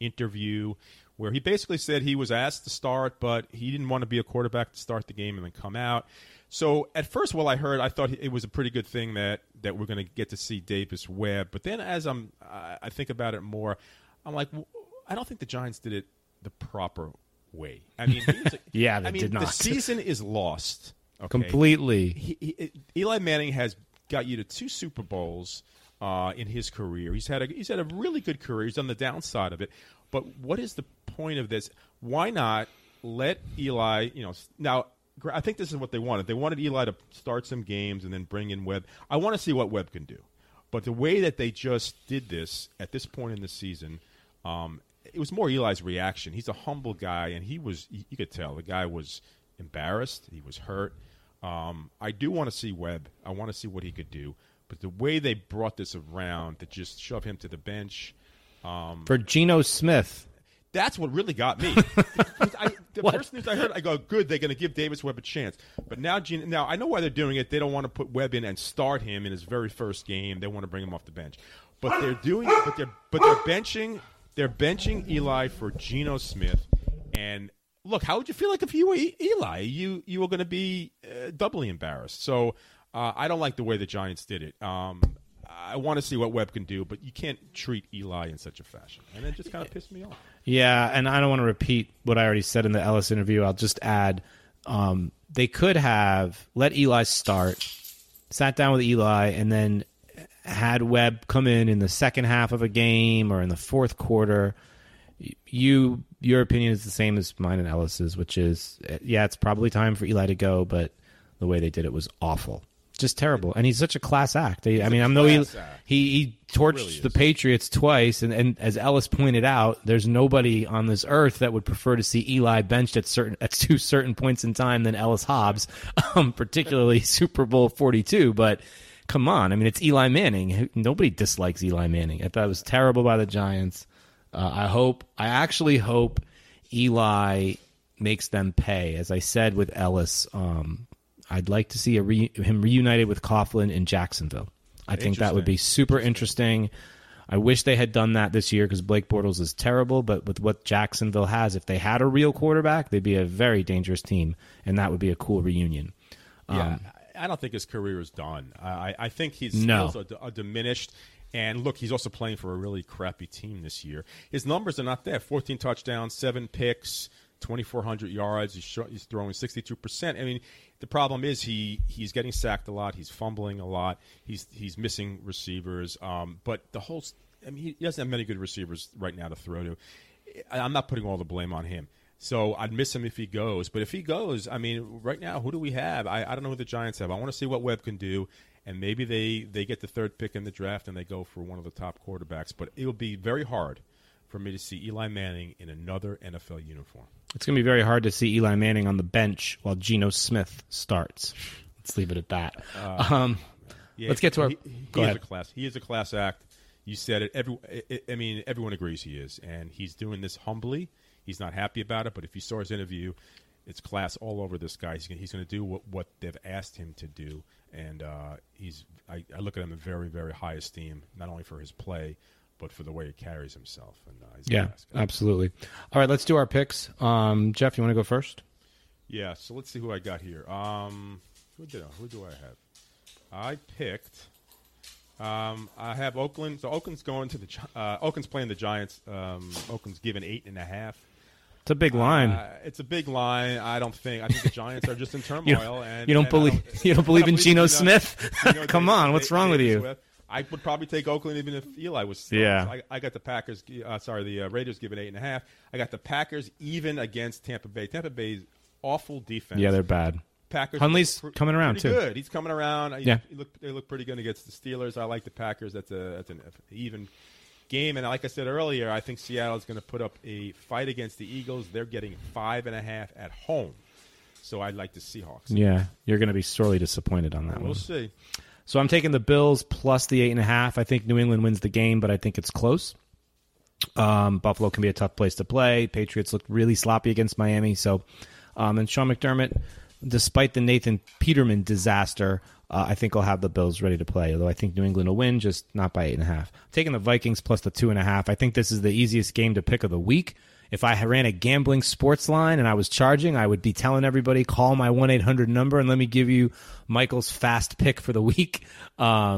interview where he basically said he was asked to start, but he didn't want to be a quarterback to start the game and then come out. So at first, while I heard, I thought it was a pretty good thing that we're going to get to see Davis Webb. But then as I think about it more, I'm like, well, I don't think the Giants did it the proper way. I mean, the season is lost. Okay? Completely. Eli Manning has got you to 2 Super Bowls. In his career, he's had a really good career. He's on the downside of it, but what is the point of this? Why not let Eli? You know, now I think this is what they wanted. They wanted Eli to start some games and then bring in Webb. I want to see what Webb can do, but the way that they just did this at this point in the season, it was more Eli's reaction. He's a humble guy, and you could tell the guy was embarrassed. He was hurt. I do want to see Webb. I want to see what he could do. But the way they brought this around to just shove him to the bench. For Geno Smith. That's what really got me. The first news I heard, I go, good, they're going to give Davis Webb a chance. But now I know why they're doing it. They don't want to put Webb in and start him in his very first game. They want to bring him off the bench. But they're doing it. They're benching Eli for Geno Smith. And look, how would you feel like if you were Eli? You were going to be doubly embarrassed. So. I don't like the way the Giants did it. I want to see what Webb can do, but you can't treat Eli in such a fashion. And it just kind of pissed me off. Yeah, and I don't want to repeat what I already said in the Ellis interview. I'll just add they could have let Eli start, sat down with Eli, and then had Webb come in the second half of a game or in the fourth quarter. Your opinion is the same as mine and Ellis's, which is, yeah, it's probably time for Eli to go, but the way they did it was awful. just terrible. And he's such a class act. I mean, I know he torched the Patriots twice, and as Ellis pointed out, there's nobody on this earth that would prefer to see Eli benched at two certain points in time than Ellis Hobbs, particularly Super Bowl 42. But come on, I mean, it's Eli Manning. Nobody dislikes Eli Manning. I thought it was terrible by the Giants. I actually hope Eli makes them pay. As I said with Ellis, I'd like to see him reunited with Coughlin in Jacksonville. I think that would be super interesting. I wish they had done that this year because Blake Bortles is terrible, but with what Jacksonville has, if they had a real quarterback, they'd be a very dangerous team, and that would be a cool reunion. Yeah, I don't think his career is done. I think his skills are diminished. And, look, he's also playing for a really crappy team this year. His numbers are not there. 14 touchdowns, 7 picks, 2,400 yards. He's throwing 62%. I mean, the problem is he's getting sacked a lot. He's fumbling a lot. He's missing receivers. But the whole – I mean, he doesn't have many good receivers right now to throw to. I'm not putting all the blame on him. So I'd miss him if he goes. But if he goes, I mean, right now, who do we have? I don't know who the Giants have. I want to see what Webb can do. And maybe they get the third pick in the draft and they go for one of the top quarterbacks. But it will be very hard for me to see Eli Manning in another NFL uniform. It's going to be very hard to see Eli Manning on the bench while Geno Smith starts. Let's leave it at that. Let's get to our – He is a class act. You said it. Everyone agrees he is. And he's doing this humbly. He's not happy about it. But if you saw his interview – it's class all over this guy. He's going to do what they've asked him to do, and I look at him in very, very high esteem, not only for his play, but for the way he carries himself. And absolutely. All right, let's do our picks. Jeff, you want to go first? Yeah. So let's see who I got here. Who do I have? I picked. I have Oakland. So Oakland's going to the. Oakland's playing the Giants. Oakland's given 8.5. It's a big line. I think the Giants are just in turmoil. You don't believe in Geno Smith? Come on, what's wrong with you? I would probably take Oakland even if Eli was still. Yeah. I got the Packers. The Raiders given 8.5. I got the Packers even against Tampa Bay. Tampa Bay's awful defense. Yeah, they're bad. Packers. Hundley's coming around too. Good. He's coming around. Yeah. They look pretty good against the Steelers. I like the Packers. That's an even game, and like I said earlier, I think Seattle is going to put up a fight against the Eagles. They're getting 5.5 at home, so I'd like the Seahawks. Yeah, you're going to be sorely disappointed on that one. We'll see. So I'm taking the Bills plus the 8.5. I think New England wins the game, but I think it's close. Buffalo can be a tough place to play. Patriots looked really sloppy against Miami. So, and Sean McDermott, despite the Nathan Peterman disaster, I think I'll have the Bills ready to play, although I think New England will win, just not by 8.5. Taking the Vikings plus the 2.5. I think this is the easiest game to pick of the week. If I ran a gambling sports line and I was charging, I would be telling everybody, call my 1-800 number and let me give you Michael's fast pick for the week. I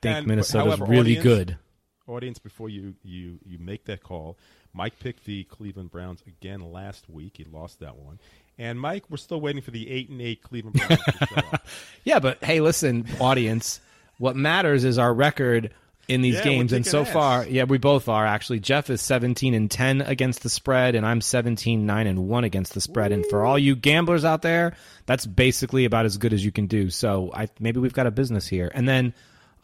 think Minnesota's really good. Audience, before you make that call, Mike picked the Cleveland Browns again last week. He lost that one. And, Mike, we're still waiting for the 8-8 Cleveland Browns to show up. Yeah, but, hey, listen, audience, what matters is our record in these games. And so far, we both are, actually. Jeff is 17-10 against the spread, and I'm 17-9-1 against the spread. Ooh. And for all you gamblers out there, that's basically about as good as you can do. So maybe we've got a business here. And then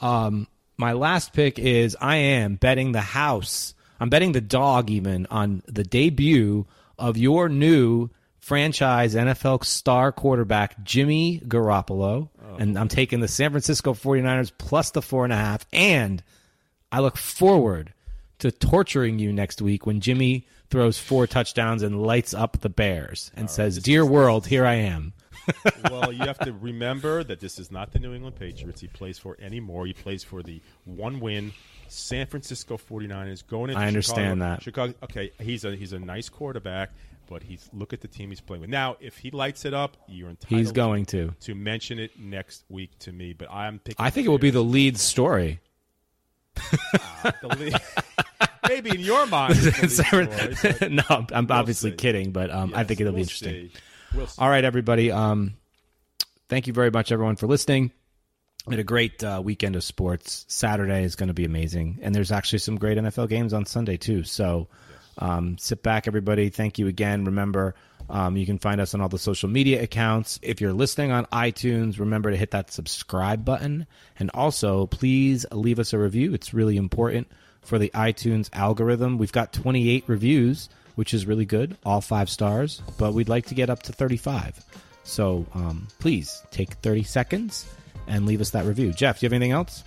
my last pick is I am betting the house. I'm betting the dog even on the debut of your new franchise NFL star quarterback Jimmy Garoppolo, and I'm taking the San Francisco 49ers plus the 4.5, and I look forward to torturing you next week when Jimmy throws 4 touchdowns and lights up the Bears and says, "Dear world, here I am." Well, you have to remember that this is not the New England Patriots he plays for anymore. He plays for the one-win San Francisco 49ers going into Chicago. Okay, he's a nice quarterback. But look at the team he's playing with. Now, if he lights it up, you're entitled to mention it next week to me. But I'm picking. I think it will be the lead story. Maybe in your mind. Story, no, I'm obviously kidding, but I think it'll be interesting. We'll see. All right, everybody. Thank you very much, everyone, for listening. We had a great weekend of sports. Saturday is going to be amazing. And there's actually some great NFL games on Sunday, too. So sit back, everybody. Thank you again. Remember, You can find us on all the social media accounts. If you're listening on iTunes, remember to hit that subscribe button. And also, please leave us a review. It's really important for the iTunes algorithm. We've got 28 reviews, which is really good, all 5 stars, but we'd like to get up to 35. So please take 30 seconds and leave us that review. Jeff, do you have anything else?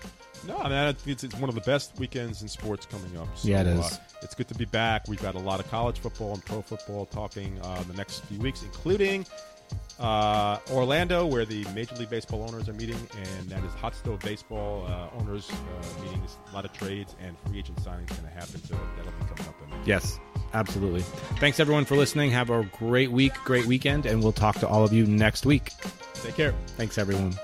No, I mean, I think it's one of the best weekends in sports coming up. So, yeah, it is. It's good to be back. We've got a lot of college football and pro football talking the next few weeks, including Orlando, where the Major League Baseball owners are meeting, and that is Hot Stove Baseball owners meetings. A lot of trades and free agent signings going to happen, so that'll be coming up. Yes, absolutely. Thanks, everyone, for listening. Have a great week, great weekend, and we'll talk to all of you next week. Take care. Thanks, everyone.